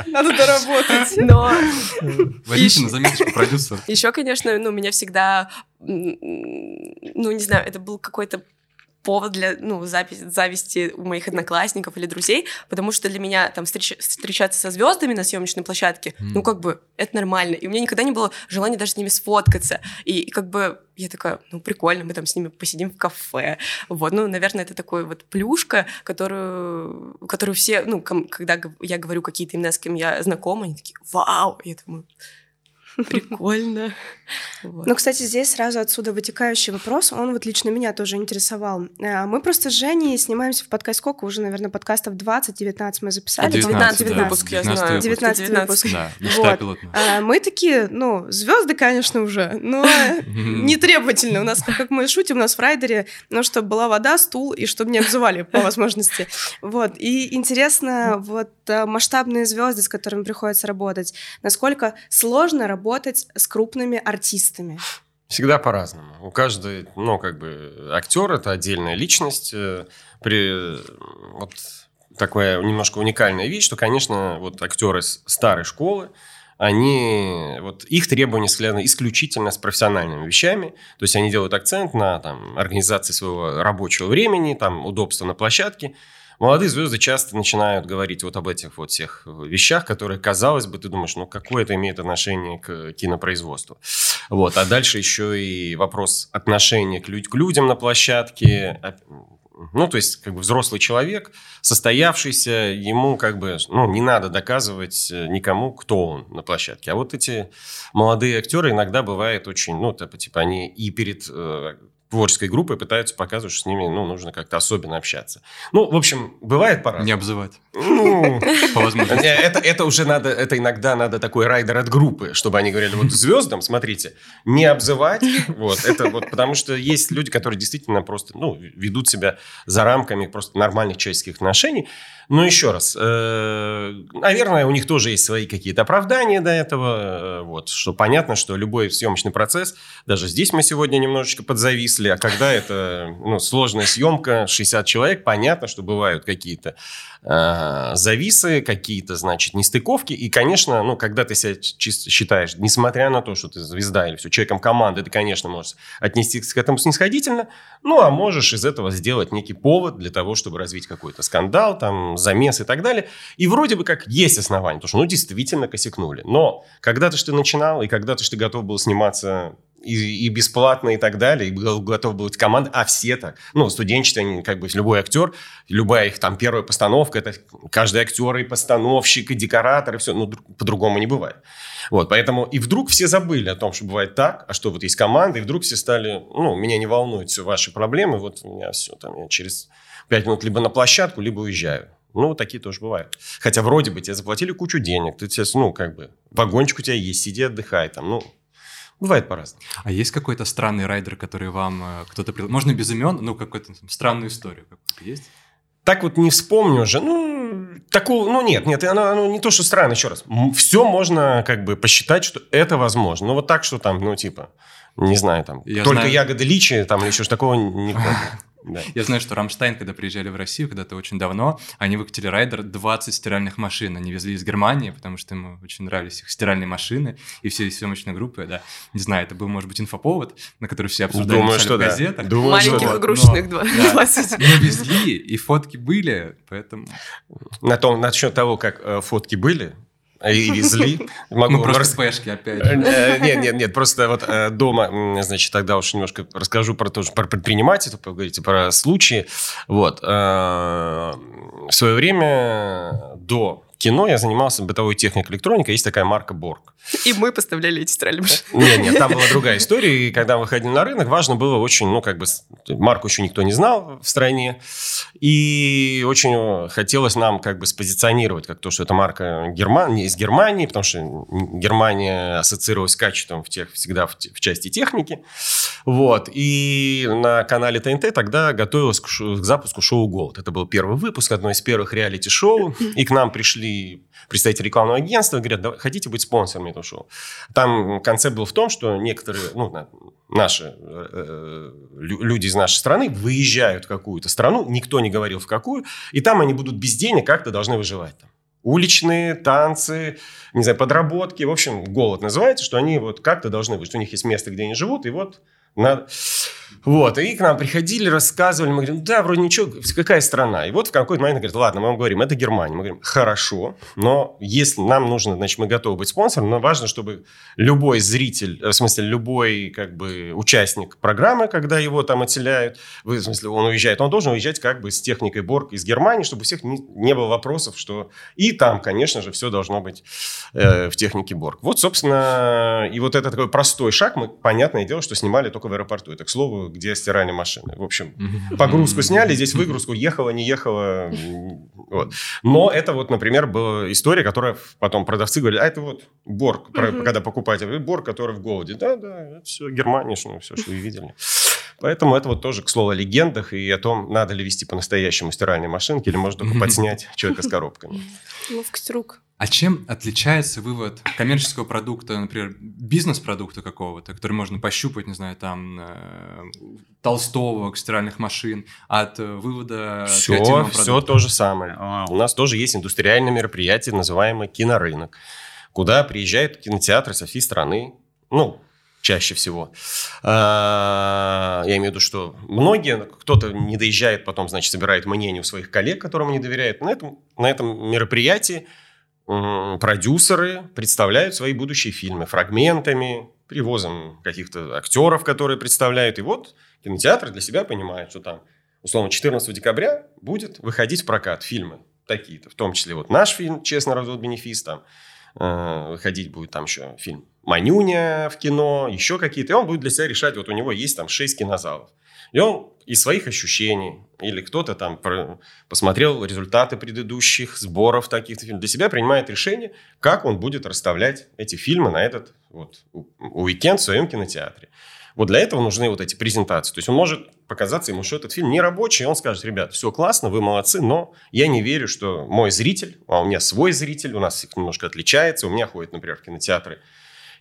Надо доработать. Но... Возьмите на заметочку, продюсер. Еще, конечно, ну, меня всегда... Ну, не знаю, это был какой-то... повод для, ну, запись, зависти у моих одноклассников или друзей, потому что для меня там встреч, встречаться со звездами на съемочной площадке, mm. ну, как бы, это нормально. И у меня никогда не было желания даже с ними сфоткаться. И, и как бы я такая, ну, прикольно, мы там с ними посидим в кафе. Вот, ну, наверное, это такая вот плюшка, которую, которую все, ну, ком, когда я говорю какие-то имена, с кем я знакома, они такие, вау! Я думаю... Прикольно. Вот. Ну, кстати, здесь сразу отсюда вытекающий вопрос, он вот лично меня тоже интересовал. Мы просто с Женей снимаемся в подкаст, сколько уже, наверное, подкастов двадцать-девятнадцать мы записали. девятнадцать, девятнадцать, девятнадцать, девятнадцать, девятнадцать, девятнадцатый выпуск. Да, мечта пилотная. Вот. Мы такие, ну, звезды, конечно, уже, но не требовательны. У нас, как мы шутим, у нас в райдере, ну, чтобы была вода, стул, и чтобы не обзывали по возможности. Вот. И интересно, вот масштабные звезды, с которыми приходится работать, насколько сложно работать работать с крупными артистами? Всегда по-разному. У каждого, ну, как бы, актер – это отдельная личность. При... Вот такая немножко уникальная вещь, что, конечно, вот актеры старой школы, они, вот их требования связаны исключительно с профессиональными вещами. То есть они делают акцент на там, организации своего рабочего времени, там, удобство на площадке. Молодые звезды часто начинают говорить вот об этих вот всех вещах, которые, казалось бы, ты думаешь, ну, какое это имеет отношение к кинопроизводству. Вот. А дальше еще и вопрос отношения к, люд- к людям на площадке. Ну, то есть, как бы взрослый человек, состоявшийся, ему как бы, ну, не надо доказывать никому, кто он на площадке. А вот эти молодые актеры иногда бывают очень, ну, типа, они и перед... творческой группой пытаются показывать, что с ними, ну, нужно как-то особенно общаться. Ну, в общем, бывает по-разному. Не обзывать. Ну, по возможности. Это, это уже надо, это иногда надо такой райдер от группы, чтобы они говорили, вот звездам, смотрите, не обзывать. Вот, это вот, потому что есть люди, которые действительно просто, ну, ведут себя за рамками просто нормальных человеческих отношений. Но еще раз, э, наверное, у них тоже есть свои какие-то оправдания до этого. Вот, что понятно, что любой съемочный процесс, даже здесь мы сегодня немножечко подзависли, числе, а когда это ну, сложная съемка, шестьдесят человек, понятно, что бывают какие-то э, зависы, какие-то, значит, нестыковки. И, конечно, ну, когда ты себя чисто считаешь, несмотря на то, что ты звезда или все, человеком команды, ты, конечно, можешь отнестись к этому снисходительно, ну, а можешь из этого сделать некий повод для того, чтобы развить какой-то скандал, там, замес и так далее. И вроде бы как есть основания, потому что, ну, действительно косякнули. Но когда-то ж ты начинал, и когда-то ж ты готов был сниматься... И, и бесплатно, и так далее, и готов был быть команда, а все так. Ну, студенчество, они, как бы, любой актер, любая их там первая постановка, это каждый актер и постановщик, и декоратор, и все, ну, по-другому не бывает. Вот, поэтому и вдруг все забыли о том, что бывает так, а что вот есть команда, и вдруг все стали, ну, меня не волнуют все ваши проблемы, вот у меня все, там, я через пять минут либо на площадку, либо уезжаю. Ну, такие тоже бывают. Хотя вроде бы тебе заплатили кучу денег, ты тебе, ну, как бы, вагончик у тебя есть, сиди, отдыхай, там, ну... Бывает по-разному. А есть какой-то странный райдер, который вам кто-то... Можно без имен, ну, какую-то странную историю какую-то есть? Так вот не вспомню уже. Ну, такого... Ну, нет, нет, оно, оно не то, что странно, еще раз. Все можно, как бы, посчитать, что это возможно. Но вот так, что там, ну, типа, не знаю, там, я только знаю... ягоды личи, там, еще что такого не помню. Да. Я знаю, что Рамштайн, когда приезжали в Россию когда-то очень давно, они выкатили райдер двадцать стиральных машин. Они везли из Германии, потому что ему очень нравились их стиральные машины и все съемочные группы, да. Не знаю, это был, может быть, инфоповод, на который все обсуждали в газетах. Да. Думаю, маленьких что, игрушечных двадцать. Да. Но везли, и фотки были, поэтому... На том, насчет того, как фотки были... И везли. Могу ну, просто рас... пешки опять. Нет, нет, нет, просто вот дома, значит, тогда уж немножко расскажу про тоже, про предпринимателей, вы говорите, про случаи. Вот. В свое время до кино я занимался бытовой техникой, электроникой, есть такая марка Bork. И мы поставляли эти стиральные машины. Нет, нет, там была другая история, и когда мы выходили на рынок, важно было очень, ну, как бы, марку еще никто не знал в стране, и очень хотелось нам, как бы, спозиционировать, как то, что это марка Герман... из Германии, потому что Германия ассоциировалась с качеством в тех... всегда в, те... в части техники, вот, и на канале ТНТ тогда готовилась к, ш... к запуску шоу «Голод». Это был первый выпуск, одно из первых реалити-шоу, и к нам пришли представители рекламного агентства, говорят, да, хотите быть спонсорами этого шоу? Там концепт был в том, что некоторые ну, наши, э, люди из нашей страны выезжают в какую-то страну, никто не говорил в какую, и там они будут без денег, как-то должны выживать. Там. Уличные танцы, не знаю, подработки, в общем, голод называется, что они вот как-то должны выжить. У них есть место, где они живут, и вот... Надо... Вот, и к нам приходили, рассказывали, мы говорим, да, вроде ничего, какая страна? И вот в какой-то момент говорят, ладно, мы вам говорим, это Германия. Мы говорим, хорошо, но если нам нужно, значит, мы готовы быть спонсором, но важно, чтобы любой зритель, в смысле, любой, как бы, участник программы, когда его там отселяют, в смысле, он уезжает, он должен уезжать, как бы, с техникой Bork из Германии, чтобы у всех не, не было вопросов, что и там, конечно же, все должно быть э, в технике Bork. Вот, собственно, и вот это такой простой шаг, мы, понятное дело, что снимали только в аэропорту. Это, к слову, где стиральные машины. В общем, погрузку сняли, здесь выгрузку ехала, не ехала. Вот. Но это вот, например, была история, которая потом продавцы говорили, а это вот Bork, про, когда покупатель, Bork, который в голоде. Да, да, это все Германия, ну, все, что вы видели. Поэтому это вот тоже, к слову, о легендах и о том, надо ли вести по-настоящему стиральные машинки или можно только подснять человека с коробками. Ловкость рук. А чем отличается вывод коммерческого продукта, например, бизнес-продукта какого-то, который можно пощупать, не знаю, там, толстовок, стиральных машин, от вывода все, креативного продукта? Все то же самое. А, у нас тоже есть индустриальное мероприятие, называемое кинорынок, куда приезжают кинотеатры со всей страны, ну, чаще всего. Я имею в виду, что многие, кто-то не доезжает, потом, значит, собирает мнение у своих коллег, которым не доверяет. На этом, на этом мероприятии продюсеры представляют свои будущие фильмы фрагментами, привозом каких-то актеров, которые представляют. И вот кинотеатр для себя понимает, что там, условно, четырнадцатого декабря будет выходить в прокат фильмы такие-то. В том числе вот наш фильм «Честный развод, Бенефис», там э, выходить будет там еще фильм «Манюня в кино», еще какие-то. И он будет для себя решать, вот у него есть там шесть кинозалов. И он из своих ощущений, или кто-то там посмотрел результаты предыдущих сборов таких-то фильмов, для себя принимает решение, как он будет расставлять эти фильмы на этот вот уикенд в своем кинотеатре. Вот для этого нужны вот эти презентации. То есть он может показаться ему, что этот фильм не рабочий, и он скажет, ребят, все классно, вы молодцы, но я не верю, что мой зритель, а у меня свой зритель, у нас немножко отличается, у меня ходят, например, в кинотеатры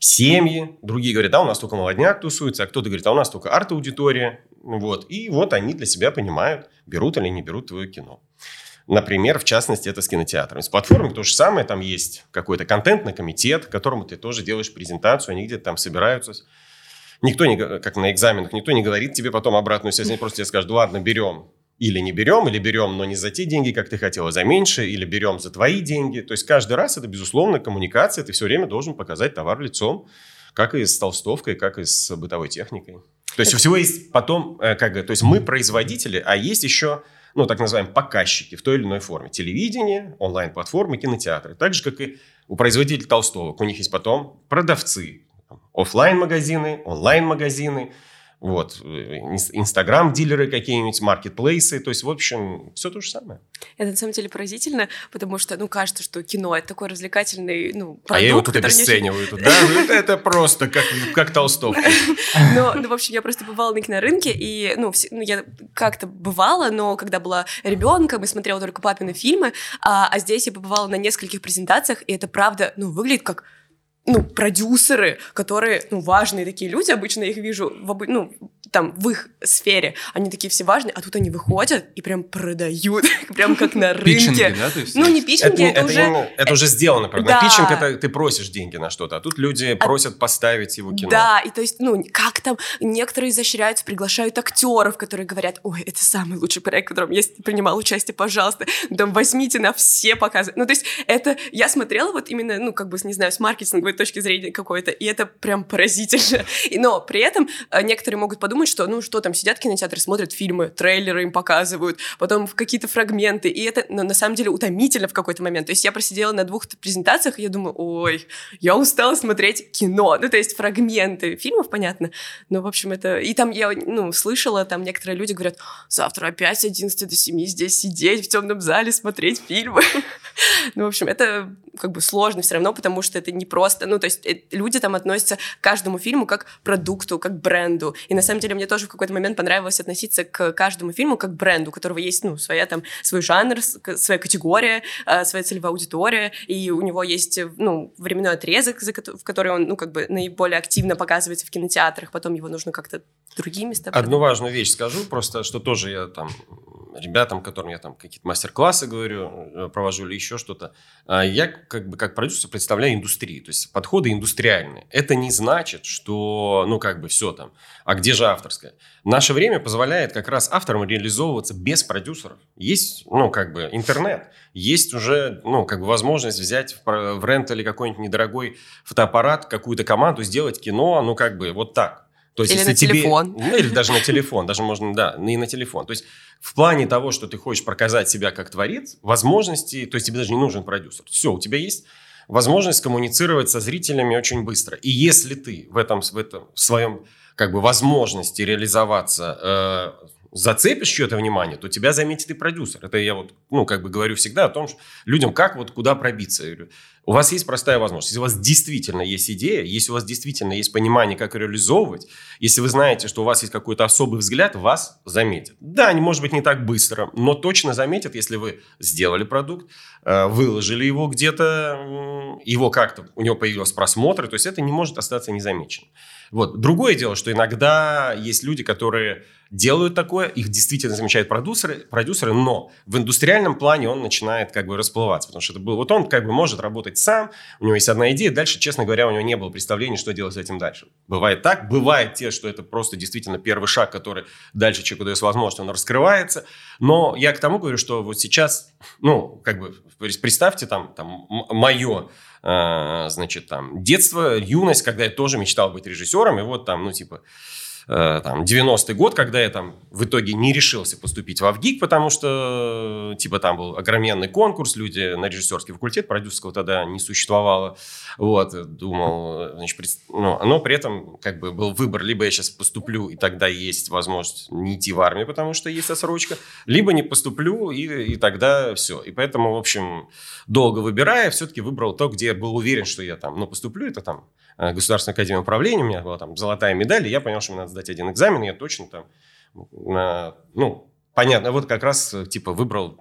семьи. Другие говорят, да, у нас только молодняк тусуется, а кто-то говорит, а у нас только арт-аудитория. Вот. И вот они для себя понимают, берут или не берут твое кино. Например, в частности, это с кинотеатром. С платформой то же самое. Там есть какой-то контентный комитет, которому ты тоже делаешь презентацию. Они где-то там собираются. Никто, не, как на экзаменах, никто не говорит тебе потом обратную связь. Они просто тебе скажут, ладно, берем или не берем, или берем, но не за те деньги, как ты хотела, за меньше, или берем за твои деньги. То есть каждый раз это, безусловно, коммуникация. Ты все время должен показать товар лицом, как и с толстовкой, как и с бытовой техникой. То есть у всего есть потом, как то есть мы производители, а есть еще... ну, так называемые показчики в той или иной форме. Телевидение, онлайн-платформы, кинотеатры. Так же, как и у производителей толстовок. У них есть потом продавцы. Оффлайн-магазины, онлайн-магазины. Вот. Инстаграм-дилеры какие-нибудь, маркетплейсы. То есть, в общем, все то же самое. Это, на самом деле, поразительно, потому что, ну, кажется, что кино – это такой развлекательный, ну, продукт. А я его тут обесцениваю. Очень... тут, да? Это просто как, как толстовка. Но, ну, в общем, я просто бывала на кинорынке, и, ну, все, ну я как-то бывала, но когда была ребенком и смотрела только папины фильмы, а, а здесь я побывала на нескольких презентациях, и это, правда, ну, выглядит как... ну, продюсеры, которые, ну, важные такие люди, обычно я их вижу, в обы... ну, там, в их сфере, они такие все важные, а тут они выходят и прям продают, прям как на рынке. Питчинги, да? То есть? Ну, не питчинги, это, это, это уже... Именно, это уже сделано, правда. Да. Питчинг – это ты просишь деньги на что-то, а тут люди просят а... поставить его кино. Да, и то есть, ну, как там, некоторые изощряются, приглашают актеров, которые говорят, ой, это самый лучший проект, в котором я принимала участие, пожалуйста, там, возьмите на все показы. Ну, то есть, это, я смотрела вот именно, ну, как бы, не знаю, с маркетинговой точки зрения какой-то, и это прям поразительно. Но при этом некоторые могут подумать, что, ну, что там, сидят в кинотеатре, смотрят фильмы, трейлеры им показывают, потом какие-то фрагменты, и это, ну, на самом деле утомительно в какой-то момент. То есть я просидела на двух презентациях, и я думаю, ой, я устала смотреть кино. Ну, то есть фрагменты фильмов, понятно, но, в общем, это... И там я, ну, слышала, там некоторые люди говорят, завтра опять с одиннадцати до семи здесь сидеть в темном зале, смотреть фильмы. Ну, в общем, это как бы сложно все равно, потому что это не просто... Ну, то есть люди там относятся к каждому фильму как к продукту, как к бренду. И на самом деле мне тоже в какой-то момент понравилось относиться к каждому фильму как к бренду, у которого есть, ну, своя там, свой жанр, своя категория, своя целевая аудитория, и у него есть, ну, временной отрезок, в который он, ну, как бы наиболее активно показывается в кинотеатрах, потом его нужно как-то другие места... Одну важную вещь скажу, просто, что тоже я там... ребятам, которым я там какие-то мастер-классы говорю, провожу или еще что-то, я как бы как продюсер представляю индустрию, то есть подходы индустриальные. Это не значит, что, ну, как бы все там, а где же авторское? Наше время позволяет как раз авторам реализовываться без продюсеров. Есть, ну, как бы интернет, есть уже, ну, как бы возможность взять в рент или какой-нибудь недорогой фотоаппарат, какую-то команду, сделать кино, ну, как бы вот так. То есть, или на тебе... телефон. Ну, или даже на телефон. Даже можно, да, и на телефон. То есть, в плане того, что ты хочешь показать себя как творец, возможности... То есть, тебе даже не нужен продюсер. Все, у тебя есть возможность коммуницировать со зрителями очень быстро. И если ты в этом, в этом в своем, как бы, возможности реализоваться... Э- зацепишь чье-то внимание, то тебя заметит и продюсер. Это я вот, ну, как бы говорю всегда о том, что людям как вот куда пробиться. Я говорю, у вас есть простая возможность. Если у вас действительно есть идея, если у вас действительно есть понимание, как ее реализовывать, если вы знаете, что у вас есть какой-то особый взгляд, вас заметят. Да, может быть, не так быстро, но точно заметят, если вы сделали продукт, выложили его где-то, его как-то, у него появились просмотры, то есть это не может остаться незамеченным. Вот. Другое дело, что иногда есть люди, которые делают такое, их действительно замечают продюсеры, продюсеры, но в индустриальном плане он начинает как бы расплываться, потому что это был, вот он как бы может работать сам, у него есть одна идея, дальше, честно говоря, у него не было представления, что делать с этим дальше. Бывает так, бывает те, что это просто действительно первый шаг, который дальше человеку дает возможность, он раскрывается, но я к тому говорю, что вот сейчас, ну, как бы, представьте там, там мое, значит, там, детство, юность, когда я тоже мечтал быть режиссером, и вот там, ну, типа, э, там, девяностый год, когда я там в итоге не решился поступить во ВГИК, потому что, типа, там был огроменный конкурс, люди на режиссерский факультет, продюсерского тогда не существовало, вот, думал, значит, при... ну, но при этом, как бы, был выбор, либо я сейчас поступлю, и тогда есть возможность не идти в армию, потому что есть отсрочка, либо не поступлю, и, и тогда все, и поэтому, в общем, долго выбирая, все-таки выбрал то, где я был уверен, что я там, ну, поступлю, это там Государственная академия управления, у меня была там золотая медаль, и я понял, что мне надо сдать один экзамен, я точно там, ну, понятно, вот как раз, типа, выбрал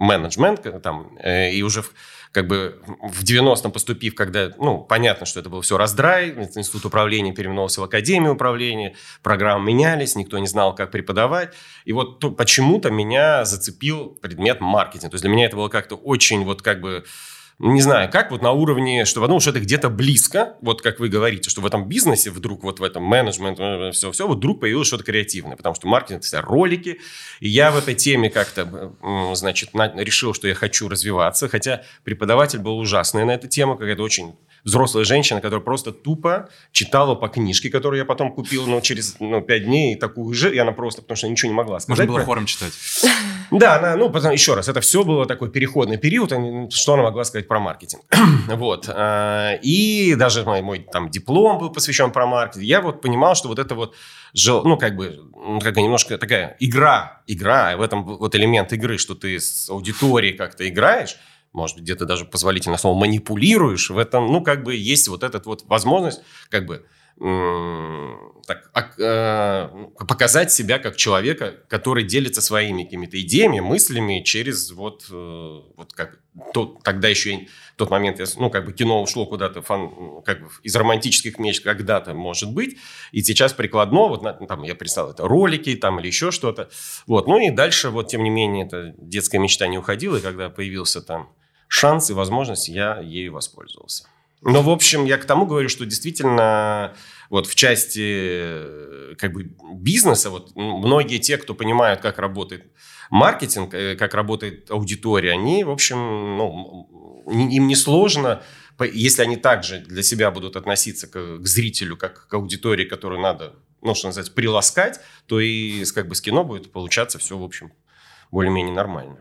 менеджмент, там, э, и уже в, как бы в девяностом поступив, когда, ну, понятно, что это было все раздрай, институт управления переименовался в академию управления, программы менялись, никто не знал, как преподавать, и вот то, почему-то меня зацепил предмет маркетинг, то есть для меня это было как-то очень вот как бы, не знаю, как вот на уровне, что, ну, что это где-то близко, вот как вы говорите, что в этом бизнесе вдруг, вот в этом менеджменте, все-все, вот вдруг появилось что-то креативное, потому что маркетинг – это ролики, и я в этой теме как-то, значит, на, решил, что я хочу развиваться, хотя преподаватель был ужасный на эту тему, какая-то очень взрослая женщина, которая просто тупо читала по книжке, которую я потом купил, ну, через ну, пять дней, и такую же, и она просто, потому что ничего не могла сказать. Можно было хором читать. Да, она, ну, потом, еще раз, это все было такой переходный период, что она могла сказать про маркетинг. Вот. И даже мой, мой там, диплом был посвящен про маркетинг. Я вот понимал, что вот это вот, ну, как бы, как немножко такая игра, игра, в этом вот элемент игры, что ты с аудиторией как-то играешь, может быть, где-то даже позволительно слово манипулируешь, в этом, ну, как бы, есть вот эта вот возможность, как бы, так, показать себя как человека, который делится своими какими-то идеями, мыслями через вот, вот как тот, тогда еще в тот момент, ну, как бы кино ушло куда-то фан, как бы из романтических мечт когда-то, может быть, и сейчас прикладно, вот там я представил это ролики там или еще что-то, вот, ну и дальше вот тем не менее эта детская мечта не уходила, и когда появился там шанс и возможность, я ею воспользовался. Ну, в общем, я к тому говорю, что действительно вот в части как бы бизнеса вот многие те, кто понимают, как работает маркетинг, как работает аудитория, они, в общем, ну, им не сложно, если они также для себя будут относиться к, к зрителю, как к аудитории, которую надо, ну, что называется, приласкать, то и как бы с кино будет получаться все, в общем, более-менее нормально.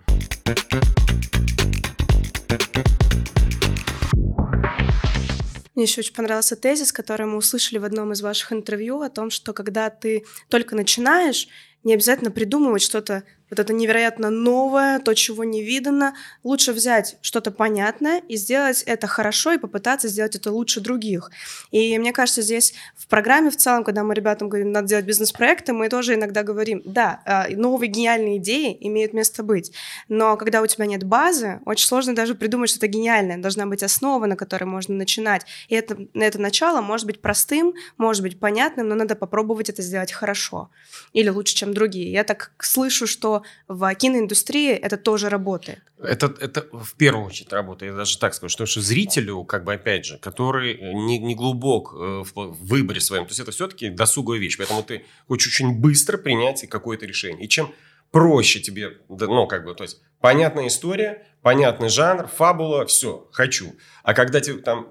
Мне еще очень понравился тезис, который мы услышали в одном из ваших интервью, о том, что когда ты только начинаешь, не обязательно придумывать что-то вот это невероятно новое, то, чего не видано. Лучше взять что-то понятное и сделать это хорошо, и попытаться сделать это лучше других. И мне кажется, здесь в программе в целом, когда мы ребятам говорим, надо делать бизнес-проекты, мы тоже иногда говорим, да, новые гениальные идеи имеют место быть. Но когда у тебя нет базы, очень сложно даже придумать что-то гениальное. Должна быть основа, на которой можно начинать. И это, это начало может быть простым, может быть понятным, но надо попробовать это сделать хорошо. Или лучше, чем другие. Я так слышу, что в киноиндустрии это тоже работает. Это, это в первую очередь работает. Я даже так скажу, что, что зрителю, как бы опять же, который не, не глубок в выборе своем, то есть это все-таки досуговая вещь, поэтому ты хочешь очень быстро принять какое-то решение. И чем проще тебе, ну как бы, то есть понятная история, понятный жанр, фабула, все, хочу. А когда тебе там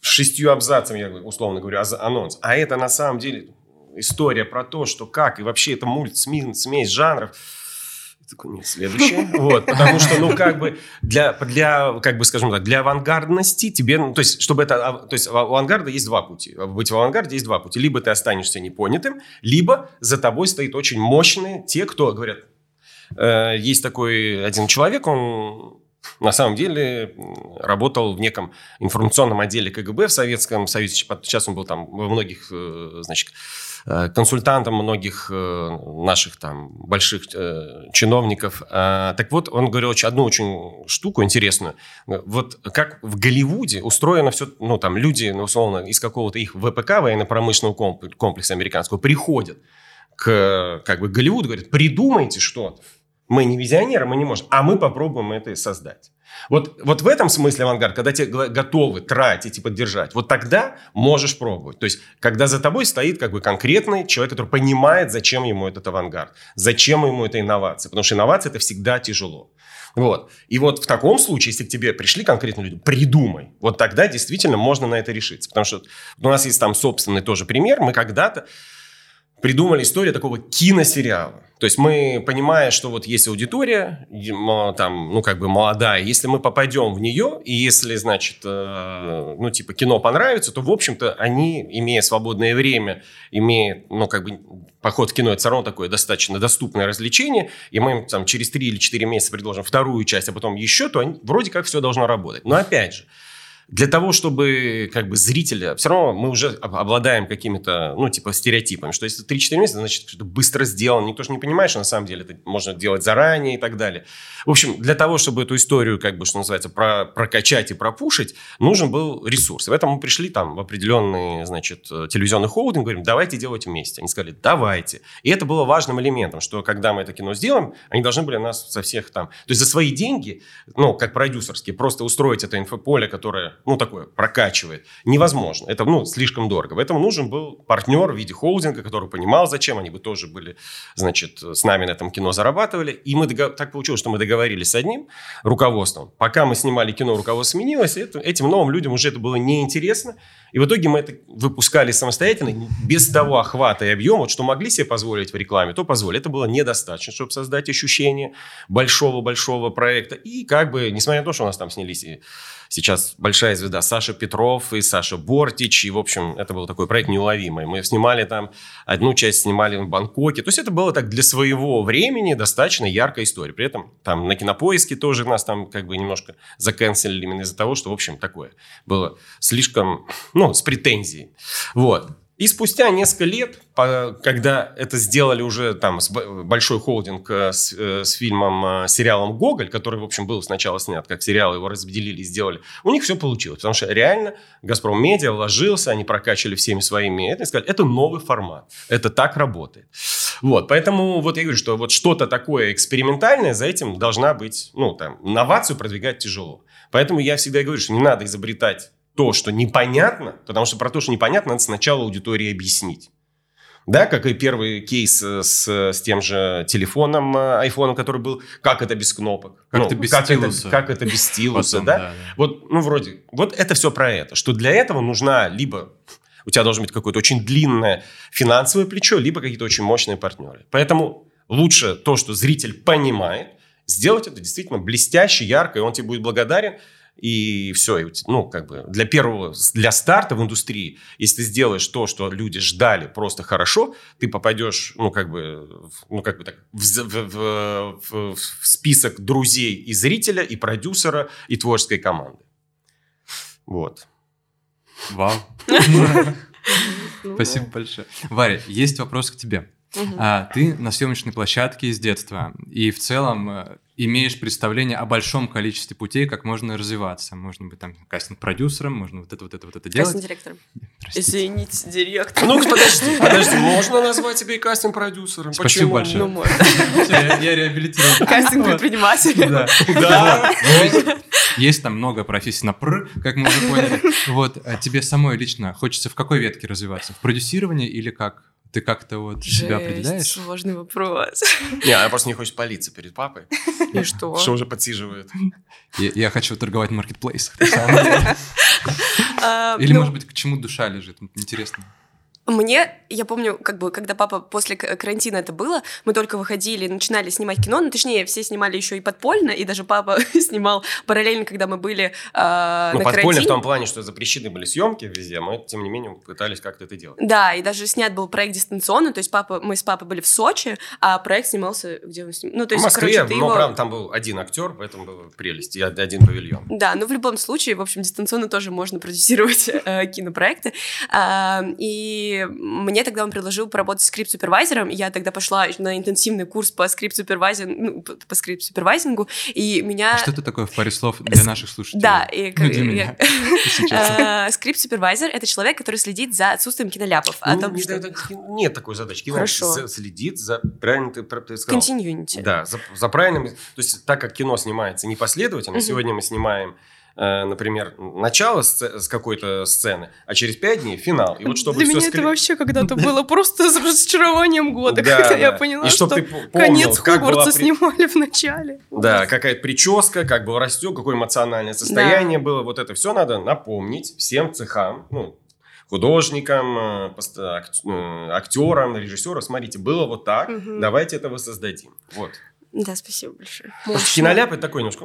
шестью абзацами, я условно говорю, анонс, а это на самом деле история про то, что как, и вообще это мульт, смесь жанров, нет, следующее. Вот, потому что, ну, как бы, для, для, как бы, скажем так, для авангардности тебе, ну, то есть, чтобы это, то есть, у авангарда есть два пути. Быть в авангарде есть два пути. Либо ты останешься непонятым, либо за тобой стоит очень мощные те, кто говорят, э, есть такой один человек, он на самом деле работал в неком информационном отделе ка гэ бэ в Советском Союзе. Сейчас он был там во многих, значит, консультантом многих наших там больших чиновников. Так вот, он говорил одну очень штуку интересную. Вот как в Голливуде устроено все, ну там люди, ну, условно, из какого-то их вэ пэ ка, военно-промышленного комплекса американского, приходят к как бы Голливуду, говорят, придумайте что-то. Мы не визионеры, мы не можем, а мы попробуем это создать. Вот, вот в этом смысле авангард, когда тебе готовы тратить и поддержать, вот тогда можешь пробовать. То есть, когда за тобой стоит как бы конкретный человек, который понимает, зачем ему этот авангард, зачем ему эта инновация. Потому что инновация – это всегда тяжело. Вот. И вот в таком случае, если к тебе пришли конкретные люди, придумай. Вот тогда действительно можно на это решиться. Потому что у нас есть там собственный тоже пример. Мы когда-то придумали историю такого киносериала. То есть мы, понимая, что вот есть аудитория, там, ну, как бы молодая, если мы попадем в нее, и если, значит, э, ну, типа, кино понравится, то, в общем-то, они, имея свободное время, имея, ну, как бы, поход в кино, это все равно такое достаточно доступное развлечение, и мы им там через три или четыре месяца предложим вторую часть, а потом еще, то они, вроде как все должно работать. Но опять же, для того, чтобы как бы зрителя... Все равно мы уже обладаем какими-то, ну, типа, стереотипами, что если три-четыре месяца, значит, что-то быстро сделано. Никто же не понимает, что на самом деле это можно делать заранее и так далее. В общем, для того, чтобы эту историю, как бы, что называется, про- прокачать и пропушить, нужен был ресурс. И в этом мы пришли там в определенный, значит, телевизионный холдинг, говорим, давайте делать вместе. Они сказали, давайте. И это было важным элементом, что когда мы это кино сделаем, они должны были нас со всех там... То есть за свои деньги, ну, как продюсерские, просто устроить это инфополе, которое... ну, такое, прокачивает. Невозможно. Это, ну, слишком дорого. Поэтому нужен был партнер в виде холдинга, который понимал, зачем. Они бы тоже были, значит, с нами на этом кино зарабатывали. И мы догов... так получилось, что мы договорились с одним руководством. Пока мы снимали кино, руководство сменилось. Это... Этим новым людям уже это было неинтересно. И в итоге мы это выпускали самостоятельно, без того охвата и объема, вот что могли себе позволить в рекламе, то позволили. Это было недостаточно, чтобы создать ощущение большого-большого проекта. И как бы, несмотря на то, что у нас там снялись и сейчас большая звезда Саша Петров и Саша Бортич. И, в общем, это был такой проект неуловимый. Мы снимали там, одну часть снимали в Бангкоке. То есть это было так для своего времени достаточно яркая история. При этом там на Кинопоиске тоже нас там как бы немножко заканцелили именно из-за того, что, в общем, такое было слишком, ну, с претензией. Вот. И спустя несколько лет, когда это сделали уже там большой холдинг с, с фильмом, сериалом «Гоголь», который, в общем, был сначала снят как сериал, его разделили и сделали, у них все получилось. Потому что реально «Газпром-медиа» вложился, они прокачали всеми своими... Это, и сказали, это новый формат, это так работает. Вот, поэтому вот я говорю, что вот что-то такое экспериментальное за этим должна быть... Ну, там, инновацию продвигать тяжело. Поэтому я всегда говорю, что не надо изобретать то, что непонятно, потому что про то, что непонятно, надо сначала аудитории объяснить. Да, как и первый кейс с, с тем же телефоном, айфоном, который был, как это без кнопок, как, ну, это, без как, это, как это без стилуса, потом, да? Да, да. Вот, ну, вроде, вот это все про это, что для этого нужна либо... У тебя должно быть какое-то очень длинное финансовое плечо, либо какие-то очень мощные партнеры. Поэтому лучше то, что зритель понимает, сделать это действительно блестяще, ярко, и он тебе будет благодарен. И все, и, ну, как бы для первого, для старта в индустрии, если ты сделаешь то, что люди ждали просто хорошо, ты попадешь, ну, как бы, ну, как бы так, в, в, в, в список друзей и зрителя, и продюсера, и творческой команды. Вот. Вау. Спасибо большое. Варя, есть вопрос к тебе. Ты на съемочной площадке из детства, и в целом... имеешь представление о большом количестве путей, как можно развиваться. Можно быть там кастинг-продюсером, можно вот это, вот это, вот это делать. Кастинг-директором. Извините, директор. Ну-ка, подожди, подожди. Можно назвать тебя и кастинг-продюсером? Спасибо большое. Ну, можно. Я реабилитирую. Кастинг-предприниматель. Да. Есть там много профессий на пр, как мы уже поняли. Вот тебе самой лично хочется в какой ветке развиваться? В продюсировании или как? Ты как-то вот Жесть, себя определяешь? Сложный вопрос. Не, она просто не хочет палиться перед папой. И что? Что уже подсиживает. Я, я хочу торговать в маркетплейсах. Или, может быть, к чему душа лежит? Интересно. Мне, я помню, как бы, когда папа после карантина это было, мы только выходили, начинали снимать кино, ну, точнее, все снимали еще и подпольно, и даже папа снимал параллельно, когда мы были э, ну, на карантине. Ну, подпольно в том плане, что запрещены были съемки везде, мы, тем не менее, пытались как-то это делать. Да, и даже снят был проект дистанционно, то есть папа, мы с папой были в Сочи, а проект снимался, где он снимал? Ну, то есть, в Москве, короче, но, его... правда, там был один актер, поэтому была прелесть, и один павильон. Да, ну, в любом случае, в общем, дистанционно тоже можно продюсировать э, кинопроекты, э, и И мне тогда он предложил поработать скрипт-супервайзером, я тогда пошла на интенсивный курс по скрипт-супервайзингу, ну, по скрипт-супервайзингу, и меня... А что это такое в паре слов для наших слушателей? Да, и... Ну, для меня. Скрипт-супервайзер — это человек, который следит за отсутствием киноляпов. Нет такой задачки. Хорошо. Следит за... Правильно ты сказал? Continuity. Да, за правильным... То есть так как кино снимается непоследовательно, сегодня мы снимаем... например, начало с какой-то сцены, а через пять дней финал. И вот чтобы Для все меня скли... это вообще когда-то было просто с разочарованием года, да, когда да. я поняла, и что помнил, конец Хогвартса при... снимали в начале. Да, какая-то прическа, как был растек, какое эмоциональное состояние да. было. Вот это все надо напомнить всем цехам, ну, художникам, актерам, режиссерам. Смотрите, было вот так, угу. давайте это воссоздадим. Вот. Да, спасибо большое. Киноляп – это такой немножко...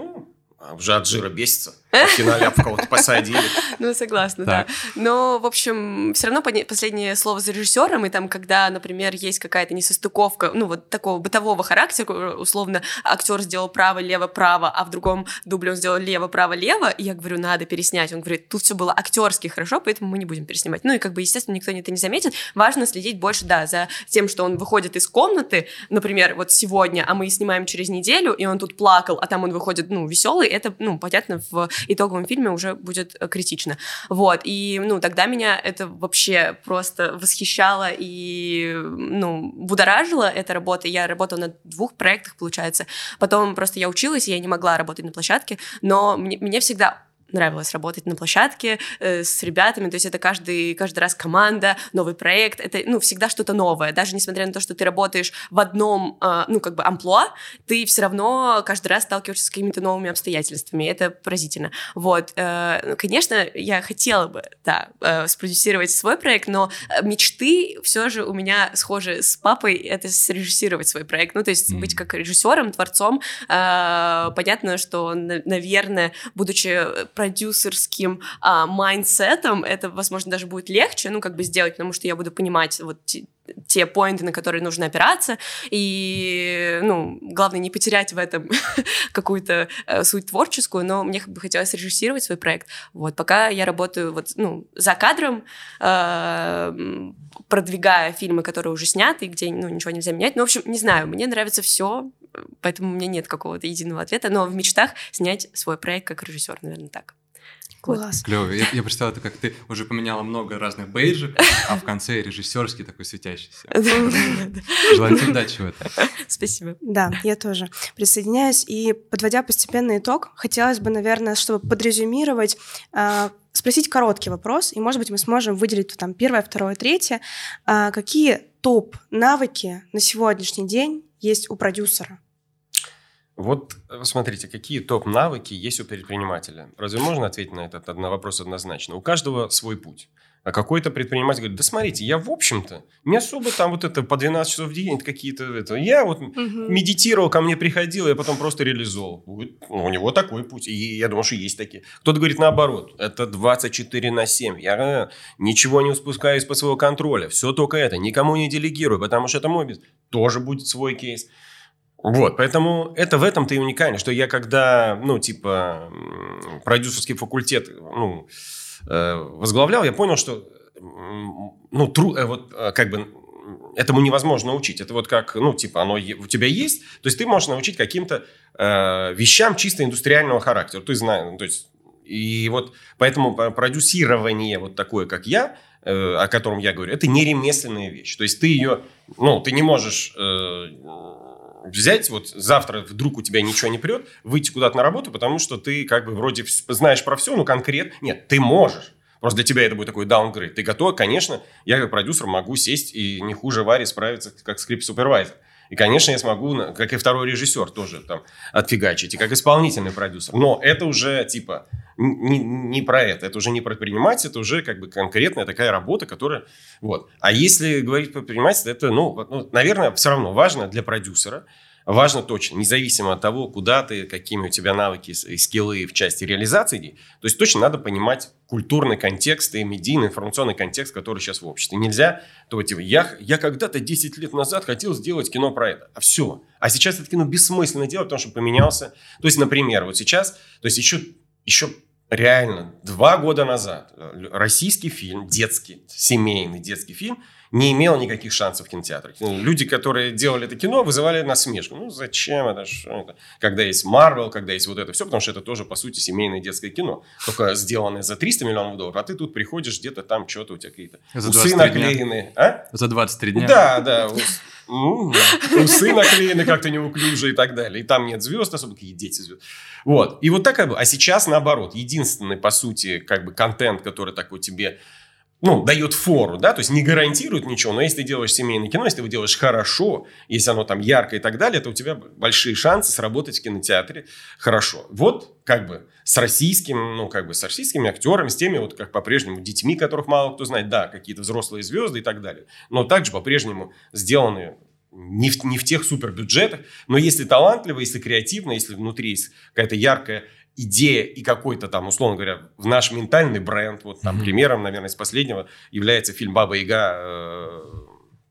уже от жира бесится, а киноляп в кого-то посадили. Ну, согласна, да. Но, в общем, все равно последнее слово за режиссером, и там, когда, например, есть какая-то несостыковка, ну, вот такого бытового характера, условно, актер сделал право-лево-право, а в другом дубле он сделал лево-право-лево, и я говорю, надо переснять. Он говорит, тут все было актерски хорошо, поэтому мы не будем переснимать. Ну, и, как бы, естественно, никто это не заметит. Важно следить больше, да, за тем, что он выходит из комнаты, например, вот сегодня, а мы снимаем через неделю, и он тут плакал, а там он выходит, ну, веселый, это, ну, понятно, в итоговом фильме уже будет критично. Вот, и, ну, тогда меня это вообще просто восхищало и, ну, будоражило эта работа. Я работала на двух проектах, получается. Потом просто я училась, я не могла работать на площадке, но мне, мне всегда нравилось работать на площадке э, с ребятами, то есть это каждый, каждый раз команда, новый проект, это, ну, всегда что-то новое, даже несмотря на то, что ты работаешь в одном, э, ну, как бы амплуа, ты все равно каждый раз сталкиваешься с какими-то новыми обстоятельствами, это поразительно, вот, э, конечно, я хотела бы, да, э, спродюсировать свой проект, но мечты все же у меня схожи с папой, это срежиссировать свой проект, ну, то есть mm-hmm. быть как режиссером, творцом, э, понятно, что, наверное, будучи продюсерским а, майндсетом, это, возможно, даже будет легче, ну, как бы сделать, потому что я буду понимать вот те, те поинты, на которые нужно опираться, и, ну, главное, не потерять в этом какую-то э, суть творческую, но мне как бы хотелось режиссировать свой проект. Вот, пока я работаю вот, ну, за кадром, э, продвигая фильмы, которые уже сняты, где, ну, ничего нельзя менять, ну, в общем, не знаю, мне нравится все, поэтому у меня нет какого-то единого ответа, но в мечтах снять свой проект как режиссер, наверное, так. Класс. Клево. Я, я представила, как ты уже поменяла много разных бейджек, а в конце режиссерский такой светящийся. Желаю тебе удачи в этом. Спасибо. Да, я тоже присоединяюсь. И подводя постепенный итог, хотелось бы, наверное, чтобы подрезюмировать, спросить короткий вопрос, и, может быть, мы сможем выделить там первое, второе, третье. Какие топ-навыки на сегодняшний день есть у продюсера? Вот смотрите, какие топ-навыки есть у предпринимателя. Разве можно ответить на этот на вопрос однозначно? У каждого свой путь. А какой-то предприниматель говорит, да смотрите, я в общем-то не особо там вот это по двенадцать часов в день какие-то... Это, я вот угу. медитировал, ко мне приходил, я потом просто реализовал. У него такой путь. И я думаю, что есть такие. Кто-то говорит наоборот. Это двадцать четыре на семь. Я ничего не спускаю из-под своего контроля. Все только это. Никому не делегирую, потому что это мой бизнес. Тоже будет свой кейс. Вот, поэтому это в этом-то и уникально, что я когда, ну, типа, продюсерский факультет, ну, возглавлял, я понял, что, ну, тру, вот, как бы, этому невозможно учить. Это вот как, ну, типа, оно у тебя есть, то есть ты можешь научить каким-то э, вещам чисто индустриального характера. Ты знаешь, то есть, и вот поэтому продюсирование вот такое, как я, э, о котором я говорю, это не ремесленная вещь. То есть ты ее, ну, ты не можешь... Э, взять, вот завтра вдруг у тебя ничего не придет, выйти куда-то на работу, потому что ты как бы вроде знаешь про все, но конкретно... Нет, ты можешь. Просто для тебя это будет такой даунгрейд. Ты готов, конечно, я как продюсер могу сесть и не хуже Вари справиться как скрипт-супервайзер. И, конечно, я смогу, как и второй режиссер, тоже там отфигачить, и как исполнительный продюсер. Но это уже, типа, не, не про это. Это уже не предприниматель, это уже, как бы, конкретная такая работа, которая... Вот. А если говорить про предприниматель, это, ну, ну, наверное, все равно важно для продюсера. Важно точно, независимо от того, куда ты, какими у тебя навыки и скиллы в части реализации, то есть точно надо понимать культурный контекст и медийный, информационный контекст, который сейчас в обществе. Нельзя, то типа, я, я когда-то десять лет назад хотел сделать кино про это, а все. А сейчас это кино бессмысленно делать, потому что поменялся. То есть, например, вот сейчас, то есть еще, еще реально два года назад российский фильм, детский, семейный детский фильм, не имел никаких шансов в кинотеатрах. Люди, которые делали это кино, вызывали насмешку. Ну, зачем это? это? Когда есть Marvel, когда есть вот это все, потому что это тоже, по сути, семейное детское кино. Только сделанное за триста миллионов долларов, а ты тут приходишь, где-то там что-то у тебя какие-то усы наклеены. А? За двадцать три дня. Да, да. Усы наклеены как-то неуклюже и так далее. И там нет звезд, особенно какие дети звезд. Вот. И вот так как бы. А сейчас наоборот. Единственный, по сути, как бы контент, который такой тебе... Ну, дает фору, да, то есть не гарантирует ничего, но если ты делаешь семейное кино, если ты его делаешь хорошо, если оно там ярко и так далее, то у тебя большие шансы сработать в кинотеатре хорошо. Вот, как бы, с российским, ну, как бы, с российскими актерами, с теми, вот, как по-прежнему, детьми, которых мало кто знает, да, какие-то взрослые звезды и так далее, но также по-прежнему сделаны не в, не в тех супербюджетах, но если талантливо, если креативно, если внутри есть какая-то яркая идея и какой-то там, условно говоря, в наш ментальный бренд, вот там mm-hmm. примером, наверное, из последнего является фильм «Баба-яга»,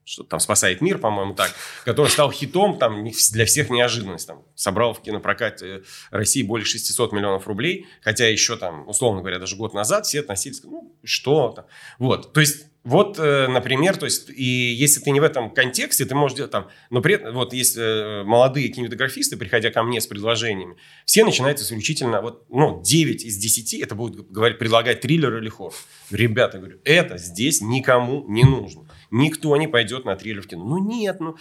что там спасает мир, по-моему, так, который стал хитом, там, для всех неожиданность, там, собрал в кинопрокате России более шестьсот миллионов рублей, хотя еще там, условно говоря, даже год назад все относились, ну, что там, вот, то есть, вот, например, то есть, и если ты не в этом контексте, ты можешь делать там, но при этом, вот, есть молодые кинематографисты, приходя ко мне с предложениями, все начинают исключительно, вот, ну, девять из десяти, это будут говорить, предлагать триллер или хоррор. Ребята, говорю, это здесь никому не нужно. Никто не пойдет на триллер в кино. Ну, нет, ну...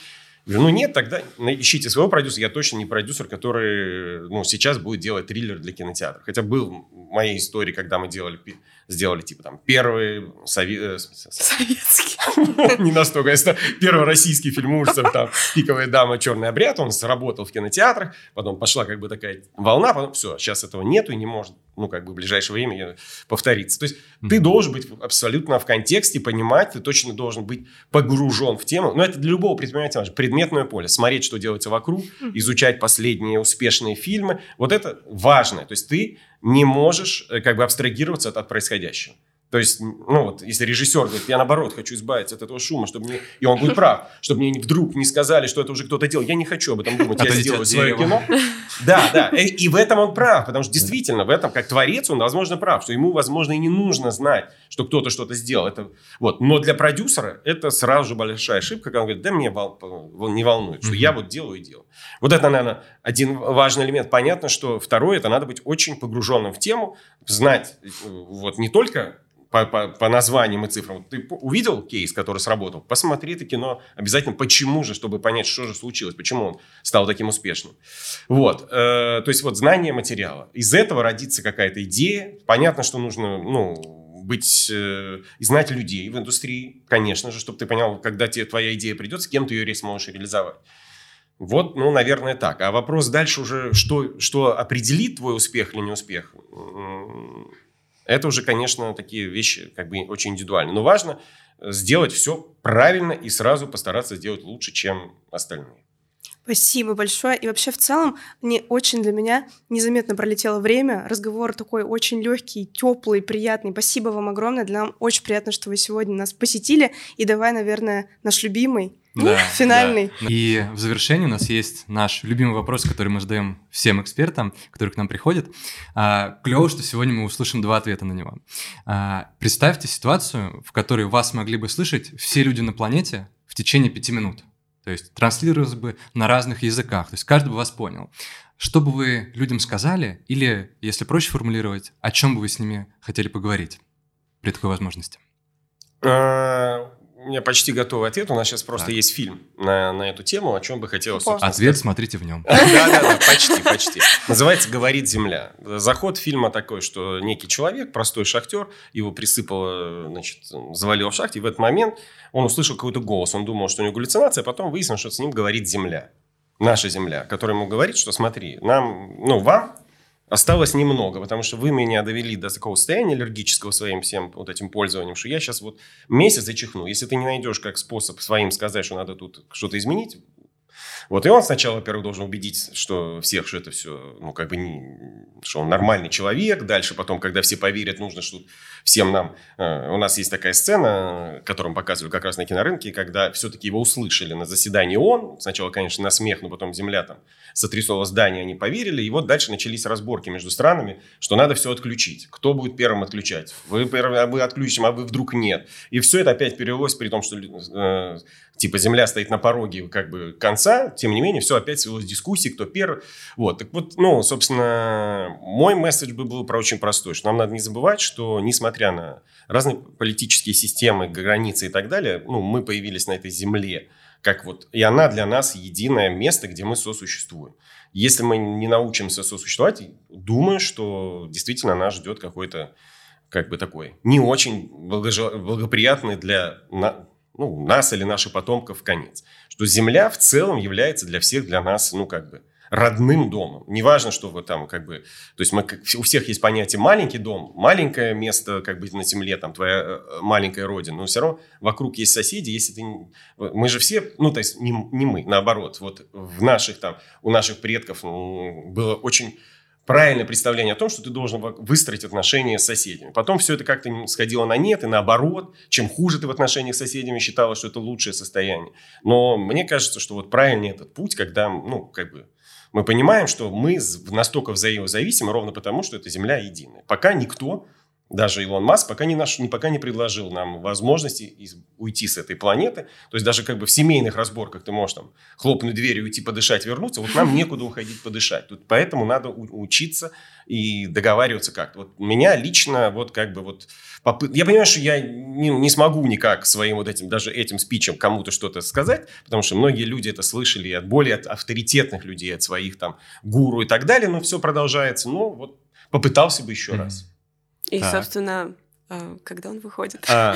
Ну, нет, тогда ищите своего продюсера. Я точно не продюсер, который, ну, сейчас будет делать триллер для кинотеатра. Хотя был в моей истории, когда мы делали, сделали, типа, там, первый сове... советский. Не настолько. Первый российский фильм ужасов, там, «Пиковая дама», «Черный обряд». Он сработал в кинотеатрах. Потом пошла, как бы, такая волна. Потом все, сейчас этого нету и не может, ну, как бы, в ближайшее время повториться. То есть, ты должен быть абсолютно в контексте, понимать. Ты точно должен быть погружен в тему. Но это для любого предпринимателя, предпринимателя. Предметное поле. Смотреть, что делается вокруг, изучать последние успешные фильмы. Вот это важно. То есть ты не можешь как бы абстрагироваться от, от происходящего. То есть, ну вот, если режиссер говорит, я наоборот хочу избавиться от этого шума, чтобы мне... И он будет прав, чтобы мне вдруг не сказали, что это уже кто-то делал. Я не хочу об этом думать, я сделаю свое кино. Да, да. И в этом он прав, потому что действительно в этом, как творец, он, возможно, прав, что ему, возможно, и не нужно знать, что кто-то что-то сделал. Это... Вот. Но для продюсера это сразу же большая ошибка, когда он говорит, да, мне вол... не волнует, что я вот делаю и делаю. Вот это, наверное, один важный элемент. Понятно, что второе, это надо быть очень погруженным в тему, знать вот не только... По, по, по названиям и цифрам. Ты увидел кейс, который сработал? Посмотри это кино обязательно. Почему же, чтобы понять, что же случилось, почему он стал таким успешным. Вот. Э, то есть, вот знание материала. Из этого родится какая-то идея. Понятно, что нужно, ну, быть... Э, знать людей в индустрии, конечно же, чтобы ты понял, когда тебе твоя идея придет, с кем ты ее сможешь реализовать. Вот, ну, наверное, так. А вопрос дальше уже, что, что определит твой успех или неуспех... Это уже, конечно, такие вещи как бы очень индивидуальны. Но важно сделать все правильно и сразу постараться сделать лучше, чем остальные. Спасибо большое. И вообще, в целом, не очень для меня незаметно пролетело время. Разговор такой очень легкий, теплый, приятный. Спасибо вам огромное. Для нас очень приятно, что вы сегодня нас посетили. И давай, наверное, наш любимый, да, финальный. Да. И в завершении у нас есть наш любимый вопрос, который мы задаем всем экспертам, которые к нам приходят. Клево, что сегодня мы услышим два ответа на него. Представьте ситуацию, в которой вас могли бы слышать все люди на планете в течение пяти минут. То есть транслировалось бы на разных языках, то есть каждый бы вас понял. Что бы вы людям сказали, или, если проще формулировать, о чем бы вы с ними хотели поговорить при такой возможности? У меня почти готовый ответ. У нас сейчас просто так. Есть фильм на, на эту тему, о чем бы хотелось... Ответ смотрите в нем. Да-да-да, почти, почти. Называется «Говорит Земля». Заход фильма такой, что некий человек, простой шахтер, его присыпало, значит, завалило в шахте, и в этот момент... Он услышал какой-то голос, он думал, что у него галлюцинация, а потом выяснилось, что с ним говорит Земля, наша Земля, которая ему говорит, что смотри, нам, ну, вам осталось немного, потому что вы меня довели до такого состояния аллергического своим всем вот этим пользованием, что я сейчас вот месяц зачихну. Если ты не найдешь как способ своим сказать, что надо тут что-то изменить, вот и он сначала, во-первых, должен убедить, что всех, что это все, ну, как бы, не, что он нормальный человек. Дальше потом, когда все поверят, нужно, что всем нам... Э, у нас есть такая сцена, которую показывали как раз на кинорынке, когда все-таки его услышали на заседании ООН. Сначала, конечно, на смех, но потом земля там сотрясала здание, они поверили. И вот дальше начались разборки между странами, что надо все отключить. Кто будет первым отключать? Вы первым, мы отключим, а вы вдруг нет. И все это опять перевелось, при том, что... Э, Типа земля стоит на пороге как бы конца, тем не менее, все опять свелось в дискуссии, кто первый. Вот, так вот, ну, собственно, мой месседж был про очень простой, что нам надо не забывать, что несмотря на разные политические системы, границы и так далее, ну, мы появились на этой земле, как вот, и она для нас единое место, где мы сосуществуем. Если мы не научимся сосуществовать, думаю, что действительно нас ждет какой-то, как бы такой, не очень благоприятный для нас, ну, нас или наших потомков конец. Что Земля в целом является для всех, для нас, ну, как бы, родным домом. Неважно, что вы там, как бы... То есть мы, как, у всех есть понятие маленький дом, маленькое место, как бы, на земле, там, твоя маленькая родина. Но все равно вокруг есть соседи, если ты... Мы же все... Ну, то есть не, не мы, наоборот. Вот в наших, там, у наших предков было очень... правильное представление о том, что ты должен выстроить отношения с соседями. Потом все это как-то сходило на нет и наоборот. Чем хуже ты в отношениях с соседями, считалось, что это лучшее состояние. Но мне кажется, что вот правильный этот путь, когда, ну, как бы, мы понимаем, что мы настолько взаимозависимы ровно потому, что эта земля единая. Пока никто, даже Илон Маск, пока не, наш, пока не предложил нам возможности из, уйти с этой планеты. То есть, даже как бы в семейных разборках ты можешь там хлопнуть дверью, уйти подышать, вернуться. Вот нам некуда уходить подышать. Тут, поэтому надо у, учиться и договариваться как-то. Вот меня лично вот как бы вот... Попыт... Я понимаю, что я не, не смогу никак своим вот этим, даже этим спичем кому-то что-то сказать, потому что многие люди это слышали от более от авторитетных людей, от своих там гуру и так далее. Но все продолжается. Но вот попытался бы еще mm-hmm. раз. И, так. собственно, когда он выходит? А,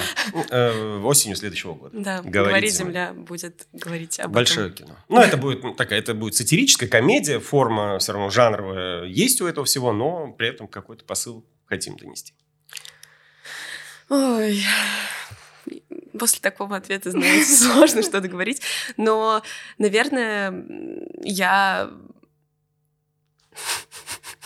э, осенью следующего года. Да, «Говорит Земля» будет говорить об большое этом. Большое кино. Ну, это будет такая, это будет сатирическая комедия, форма все равно жанровая есть у этого всего, но при этом какой-то посыл хотим донести. Ой, после такого ответа, знаете, сложно что-то говорить, но, наверное, я...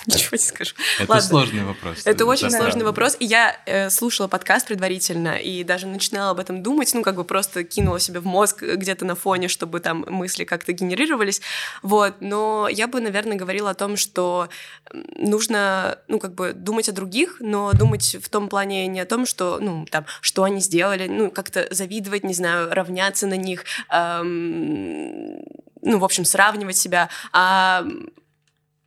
Ничего не скажу. Это Ладно. сложный вопрос. Это, это очень сложный правда. вопрос. И я э, слушала подкаст предварительно и даже начинала об этом думать. Ну, как бы просто кинула себе в мозг где-то на фоне, чтобы там мысли как-то генерировались. Вот. Но я бы, наверное, говорила о том, что нужно, ну, как бы думать о других, но думать в том плане не о том, что, ну, там, что они сделали, ну, как-то завидовать, не знаю, равняться на них, эм, ну, в общем, сравнивать себя, а...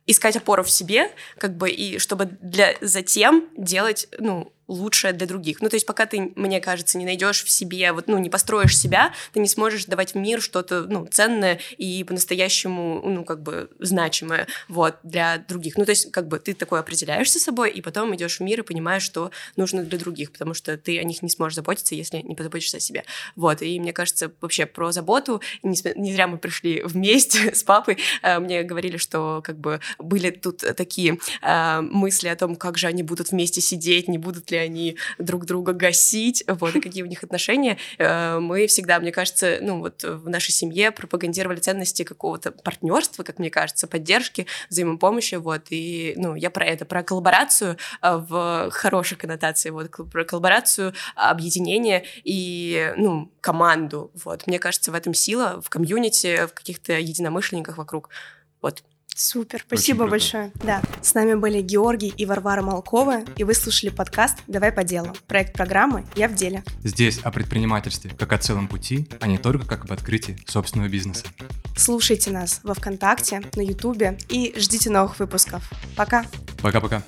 искать опору в себе, как бы, и чтобы для, затем делать, ну, лучшее для других. Ну, то есть, пока ты, мне кажется, не найдешь в себе, вот, ну, не построишь себя, ты не сможешь давать в мир что-то, ну, ценное и по-настоящему, ну, как бы, значимое, вот, для других. Ну, то есть, как бы, ты такое определяешься собой, и потом идешь в мир и понимаешь, что нужно для других, потому что ты о них не сможешь заботиться, если не позаботишься о себе. Вот, и мне кажется, вообще про заботу, не, не зря мы пришли вместе с папой, мне говорили, что, как бы, были тут такие мысли о том, как же они будут вместе сидеть, не будут ли они друг друга гасить, вот, и какие у них отношения. Мы всегда, мне кажется, ну, вот в нашей семье пропагандировали ценности какого-то партнерства, как мне кажется, поддержки, взаимопомощи, вот, и, ну, я про это, про коллаборацию в хорошей коннотации, вот, про коллаборацию, объединение и, ну, команду, вот. Мне кажется, в этом сила, в комьюнити, в каких-то единомышленниках вокруг, вот. Супер, спасибо большое. Да, с нами были Георгий и Варвара Малковы, и вы слушали подкаст «Давай по делу», проект программы «Я в деле». Здесь о предпринимательстве как о целом пути, а не только как об открытии собственного бизнеса. Слушайте нас во ВКонтакте, на Ютубе и ждите новых выпусков. Пока. Пока-пока.